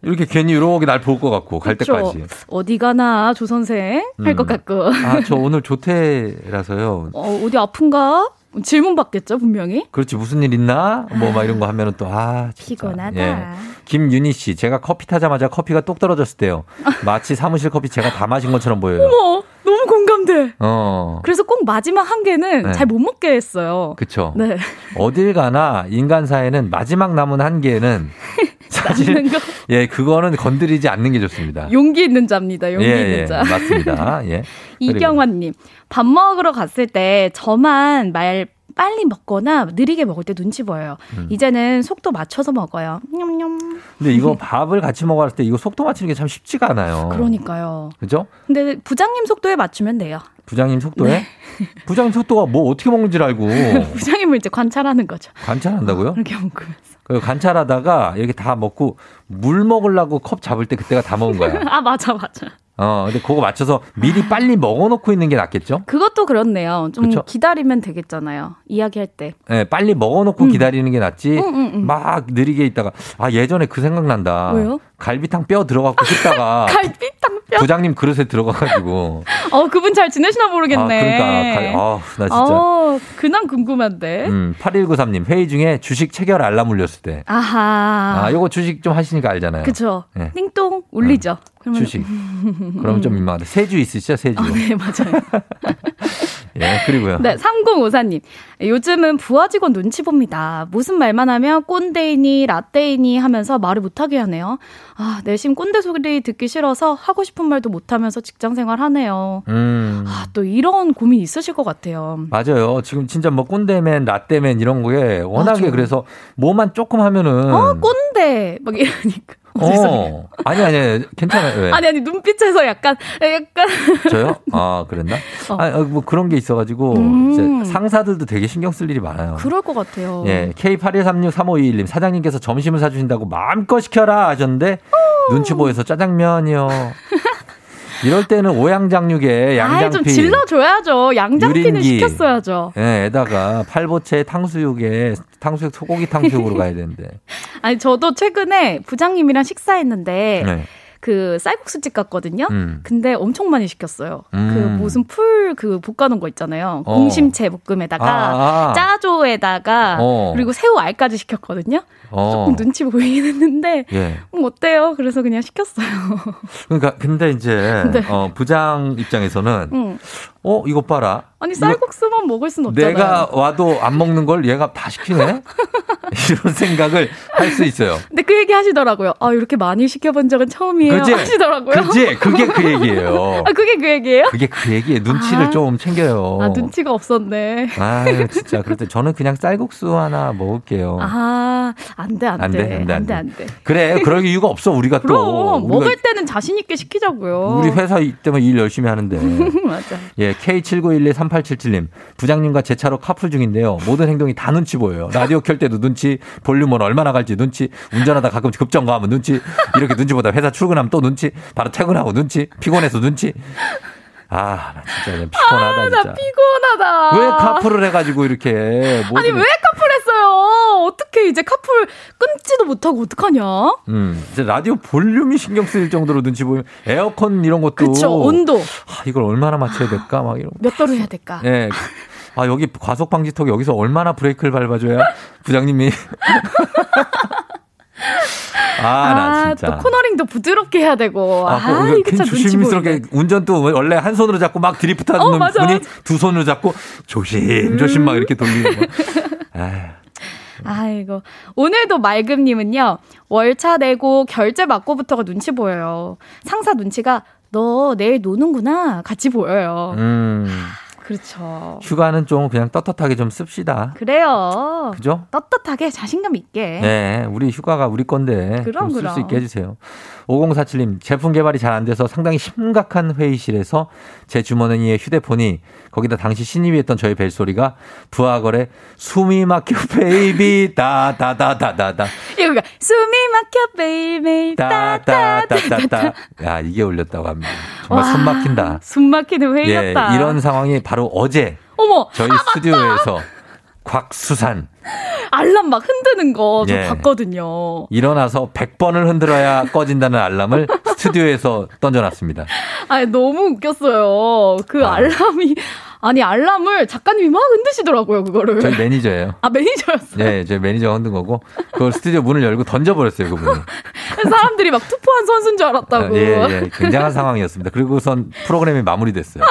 이렇게 괜히 이렇게 날 볼 것 같고 갈 그쵸. 때까지 어디 가나 조 선생 할 것 같고. 아, 저 오늘 조퇴라서요. 어디 아픈가? 질문 받겠죠 분명히. 그렇지. 무슨 일 있나? 뭐 막 이런 거 하면은 또 피곤하다. 예. 김윤희 씨, 제가 커피 타자마자 커피가 똑 떨어졌을 때요. 마치 사무실 커피 제가 다 마신 것처럼 보여요. 어머, 너무 공감돼. 그래서 꼭 마지막 한 개는 잘 못 먹게 했어요. 그렇죠. 네. 어딜 가나 인간 사회는 마지막 남은 한 개는 사실 예, 그거는 건드리지 않는 게 좋습니다. 용기 있는 자입니다. 용기 있는 자. 맞습니다. 예. 이경환 님. 밥 먹으러 갔을 때 저만 말 빨리 먹거나 느리게 먹을 때 눈치 보여요. 이제는 속도 맞춰서 먹어요. 냠냠. 근데 이거 밥을 같이 먹을 때 이거 속도 맞추는 게 참 쉽지가 않아요. 그러니까요. 그죠? 근데 부장님 속도에 맞추면 돼요. 부장님 속도에? 네. 부장님 속도가 뭐 어떻게 먹는지 알고. 부장님을 이제 관찰하는 거죠. 관찰한다고요? 그렇게 먹으면서. 관찰하다가 이렇게 다 먹고 물 먹으려고 컵 잡을 때 그때가 다 먹은 거야. 아, 맞아. 근데 그거 맞춰서 미리 빨리 먹어놓고 있는 게 낫겠죠? 그것도 그렇네요. 좀 그쵸? 기다리면 되겠잖아요. 이야기할 때. 네, 빨리 먹어놓고 기다리는 게 낫지. 막 느리게 있다가. 아, 예전에 그 생각난다. 왜요? 갈비탕 뼈 들어가고 싶다가. 갈비탕 뼈? 부장님 그릇에 들어가가지고. 그분 잘 지내시나 모르겠네. 아, 그러니까. 나 진짜. 근황 궁금한데. 8193님, 회의 중에 주식 체결 알람 울렸을 때. 아하. 아, 요거 주식 좀 하시니까 알잖아요. 그쵸. 네. 띵동 울리죠. 그러면... 주식. 그러면 좀 민망하다. 세주 있으시죠? 세주. 네, 맞아요. 예, 그리고요. 네, 3054님. 요즘은 부하 직원 눈치 봅니다. 무슨 말만 하면 꼰대이니 라떼이니 하면서 말을 못하게 하네요. 아, 내심 꼰대 소리 듣기 싫어서 하고 싶은 말도 못하면서 직장 생활 하네요. 아, 또 이런 고민 있으실 것 같아요. 맞아요. 지금 진짜 뭐 꼰대맨, 라떼맨 이런 거에 워낙에 맞아. 그래서 뭐만 조금 하면은. 꼰대! 막 이러니까. 아니, 괜찮아요. 왜? 아니, 눈빛에서 약간. 저요? 아, 그랬나? 아니, 뭐 그런 게 있어가지고, 이제 상사들도 되게 신경 쓸 일이 많아요. 그럴 것 같아요. 예, K81363521님, 사장님께서 점심을 사주신다고 마음껏 시켜라 하셨는데, 눈치 보여서 짜장면이요. 이럴 때는 오양장육에 양장피. 아, 좀 질러줘야죠. 양장피는 유린기, 시켰어야죠. 예, 에다가 팔보채 탕수육에 탕수육 소고기 탕수육으로 가야 되는데. 아니, 저도 최근에 부장님이랑 식사했는데 네. 그 쌀국수집 갔거든요. 근데 엄청 많이 시켰어요. 그 무슨 풀 그 볶아놓은 거 있잖아요. 공심채 볶음에다가 짜조에다가 그리고 새우 알까지 시켰거든요. 조금 눈치 보이긴 했는데 예. 어때요? 그래서 그냥 시켰어요. 그러니까 근데 이제 부장 입장에서는 이것 봐라. 아니 쌀국수만 먹을 순 없잖아요. 내가 와도 안 먹는 걸 얘가 다 시키네? 이런 생각을 할 수 있어요. 근데 그 얘기 하시더라고요. 아, 이렇게 많이 시켜본 적은 처음이에요. 그치? 하시더라고요. 그치? 그게 그 얘기예요. 아, 그게 그 얘기예요? 그게 그 얘기예요. 눈치를 좀 챙겨요. 아, 눈치가 없었네. 아, 진짜. 그런데 저는 그냥 쌀국수 하나 먹을게요. 아, 안 돼, 안 돼. 안 돼. 그래, 그럴 이유가 없어. 우리가 그럼, 또. 우리가 먹을 때는 자신 있게 시키자고요. 우리 회사 때문에 일 열심히 하는데. 맞아. 예, K79123877님. 부장님과 제 차로 카풀 중인데요. 모든 행동이 다 눈치 보여요. 라디오 켤 때도 눈치, 볼륨은 얼마나 갈지 눈치, 운전하다 가끔 급정거하면 눈치, 이렇게 눈치 보다 회사 출근하면 또 눈치, 바로 퇴근하고 눈치, 피곤해서 눈치. 아, 나 진짜 피곤하다. 아, 진짜. 나 피곤하다. 왜 카풀을 해가지고 이렇게. 아니, 왜 카풀했어요? 어떻게 이제 카풀 끊지도 못하고 어떡하냐? 이제 라디오 볼륨이 신경 쓰일 정도로 눈치 보이면 에어컨 이런 것도. 그쵸, 온도. 아, 이걸 얼마나 맞춰야 될까? 막 이런. 몇 도로 해야 될까? 예. 네. 아, 여기 과속방지턱 여기서 얼마나 브레이크를 밟아줘야 부장님이. 아, 나 진짜. 또 코너링도 부드럽게 해야 되고. 아, 이게 참 조심스럽게. 운전도 원래 한 손으로 잡고 막 드리프트 하는 분이 맞아. 두 손으로 잡고 조심조심 막 이렇게 돌리는 거. 아이고. 오늘도 말금님은요. 월차 내고 결제 받고부터가 눈치 보여요. 상사 눈치가 너 내일 노는구나 같이 보여요. 그렇죠. 휴가는 좀 그냥 떳떳하게 좀 씁시다. 그래요. 그죠? 떳떳하게 자신감 있게. 네. 우리 휴가가 우리 건데 그럼, 좀 쓸 수 있게 해주세요. 5047님. 제품 개발이 잘 안 돼서 상당히 심각한 회의실에서 제 주머니에 휴대폰이 거기다 당시 신입이 했던 저의 벨소리가 부하거래 숨이 막혀 베이비 다다다다다다. 이거가 숨이 막혀 베이비 다다다다다. 야, 이게 올렸다고 합니다. 정말 와, 숨 막힌다. 숨 막히는 회의였다. 예, 이런 상황이 바로 어제 어머, 저희 스튜디오에서 맞다. 곽수산 알람 막 흔드는 거 저 예, 봤거든요. 일어나서 100번을 흔들어야 꺼진다는 알람을 스튜디오에서 던져놨습니다. 아니, 너무 웃겼어요. 그 알람이 아니 알람을 작가님이 막 흔드시더라고요. 그거를. 저희 매니저예요. 아, 매니저였어요? 네. 저희 매니저가 흔든 거고 그걸 스튜디오 문을 열고 던져버렸어요. 그분이. 사람들이 막 투포한 선수인 줄 알았다고. 예, 예, 굉장한 상황이었습니다. 그리고선 프로그램이 마무리됐어요.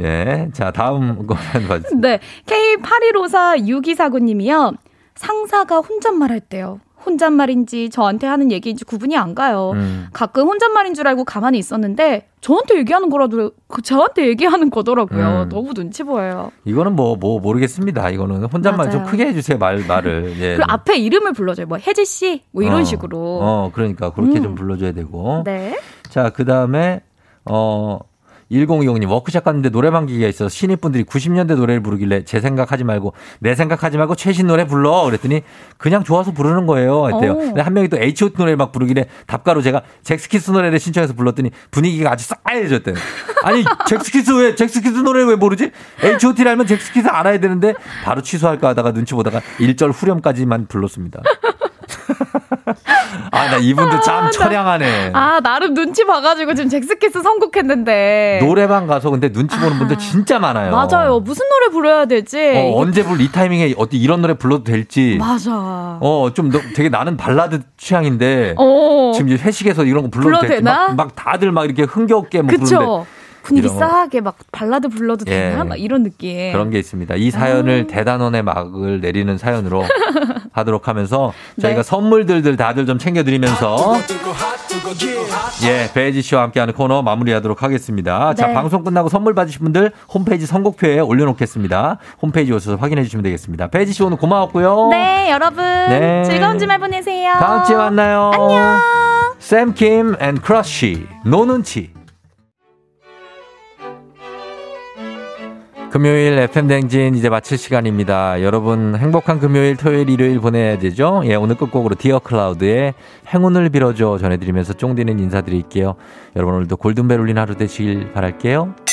예. 자, 다음 거 봐주세요. 네. K81546249님이요. 상사가 혼잣말할 때요. 혼잣말인지 저한테 하는 얘기인지 구분이 안 가요. 가끔 혼잣말인 줄 알고 가만히 있었는데 저한테 얘기하는 거라도 저한테 얘기하는 거더라고요. 너무 눈치 보여요. 이거는 뭐 모르겠습니다. 이거는 혼잣말 맞아요. 좀 크게 해주세요. 말을. 예. 그리고 앞에 이름을 불러줘요. 뭐 혜지 씨, 뭐 이런 식으로. 그러니까 그렇게 좀 불러줘야 되고. 네. 자, 그 다음에 1025님 워크숍 갔는데 노래방 기계가 있어서 신입분들이 90년대 노래를 부르길래 제 생각하지 말고 내 생각하지 말고 최신 노래 불러 그랬더니 그냥 좋아서 부르는 거예요 했대요. 근데 한 명이 또 H.O.T 노래를 막 부르길래 답가로 제가 젝스키스 노래를 신청해서 불렀더니 분위기가 아주 싸해졌대요. 아니 젝스키스 노래를 왜 모르지? H.O.T를 알면 젝스키스 알아야 되는데 바로 취소할까 하다가 눈치 보다가 1절 후렴까지만 불렀습니다. 아, 나 이분도 참 처량하네. 아, 나름 눈치 봐가지고 지금 젝스키스 선곡했는데. 노래방 가서 근데 눈치 보는 분들 진짜 많아요. 맞아요. 무슨 노래 불러야 되지? 언제 불 이 타이밍에 어떻게 이런 노래 불러도 될지. 맞아. 좀 되게 나는 발라드 취향인데 지금 이제 회식에서 이런 거 불러도 될지. 막 다들 막 이렇게 흥겹게 뭐 부르는데. 분위기 싸하게 막 발라드 불러도 되나? 예, 막 이런 느낌. 그런 게 있습니다. 이 사연을 대단원의 막을 내리는 사연으로 하도록 하면서 저희가 네, 선물들들 다들 좀 챙겨드리면서 예, 배혜지 씨와 함께하는 코너 마무리하도록 하겠습니다. 네. 자, 방송 끝나고 선물 받으신 분들 홈페이지 선곡표에 올려놓겠습니다. 홈페이지 오셔서 확인해 주시면 되겠습니다. 배혜지 씨 오늘 고마웠고요. 네, 여러분 네, 즐거운 주말 보내세요. 다음 주에 만나요. 안녕. 샘킴 앤 크러쉬 노눈치. 금요일 FM 대행진 이제 마칠 시간입니다. 여러분 행복한 금요일, 토요일, 일요일 보내야 되죠. 예, 오늘 끝곡으로 디어 클라우드의 행운을 빌어줘 전해드리면서 쫑디는 인사드릴게요. 여러분 오늘도 골든벨 울린 하루 되시길 바랄게요.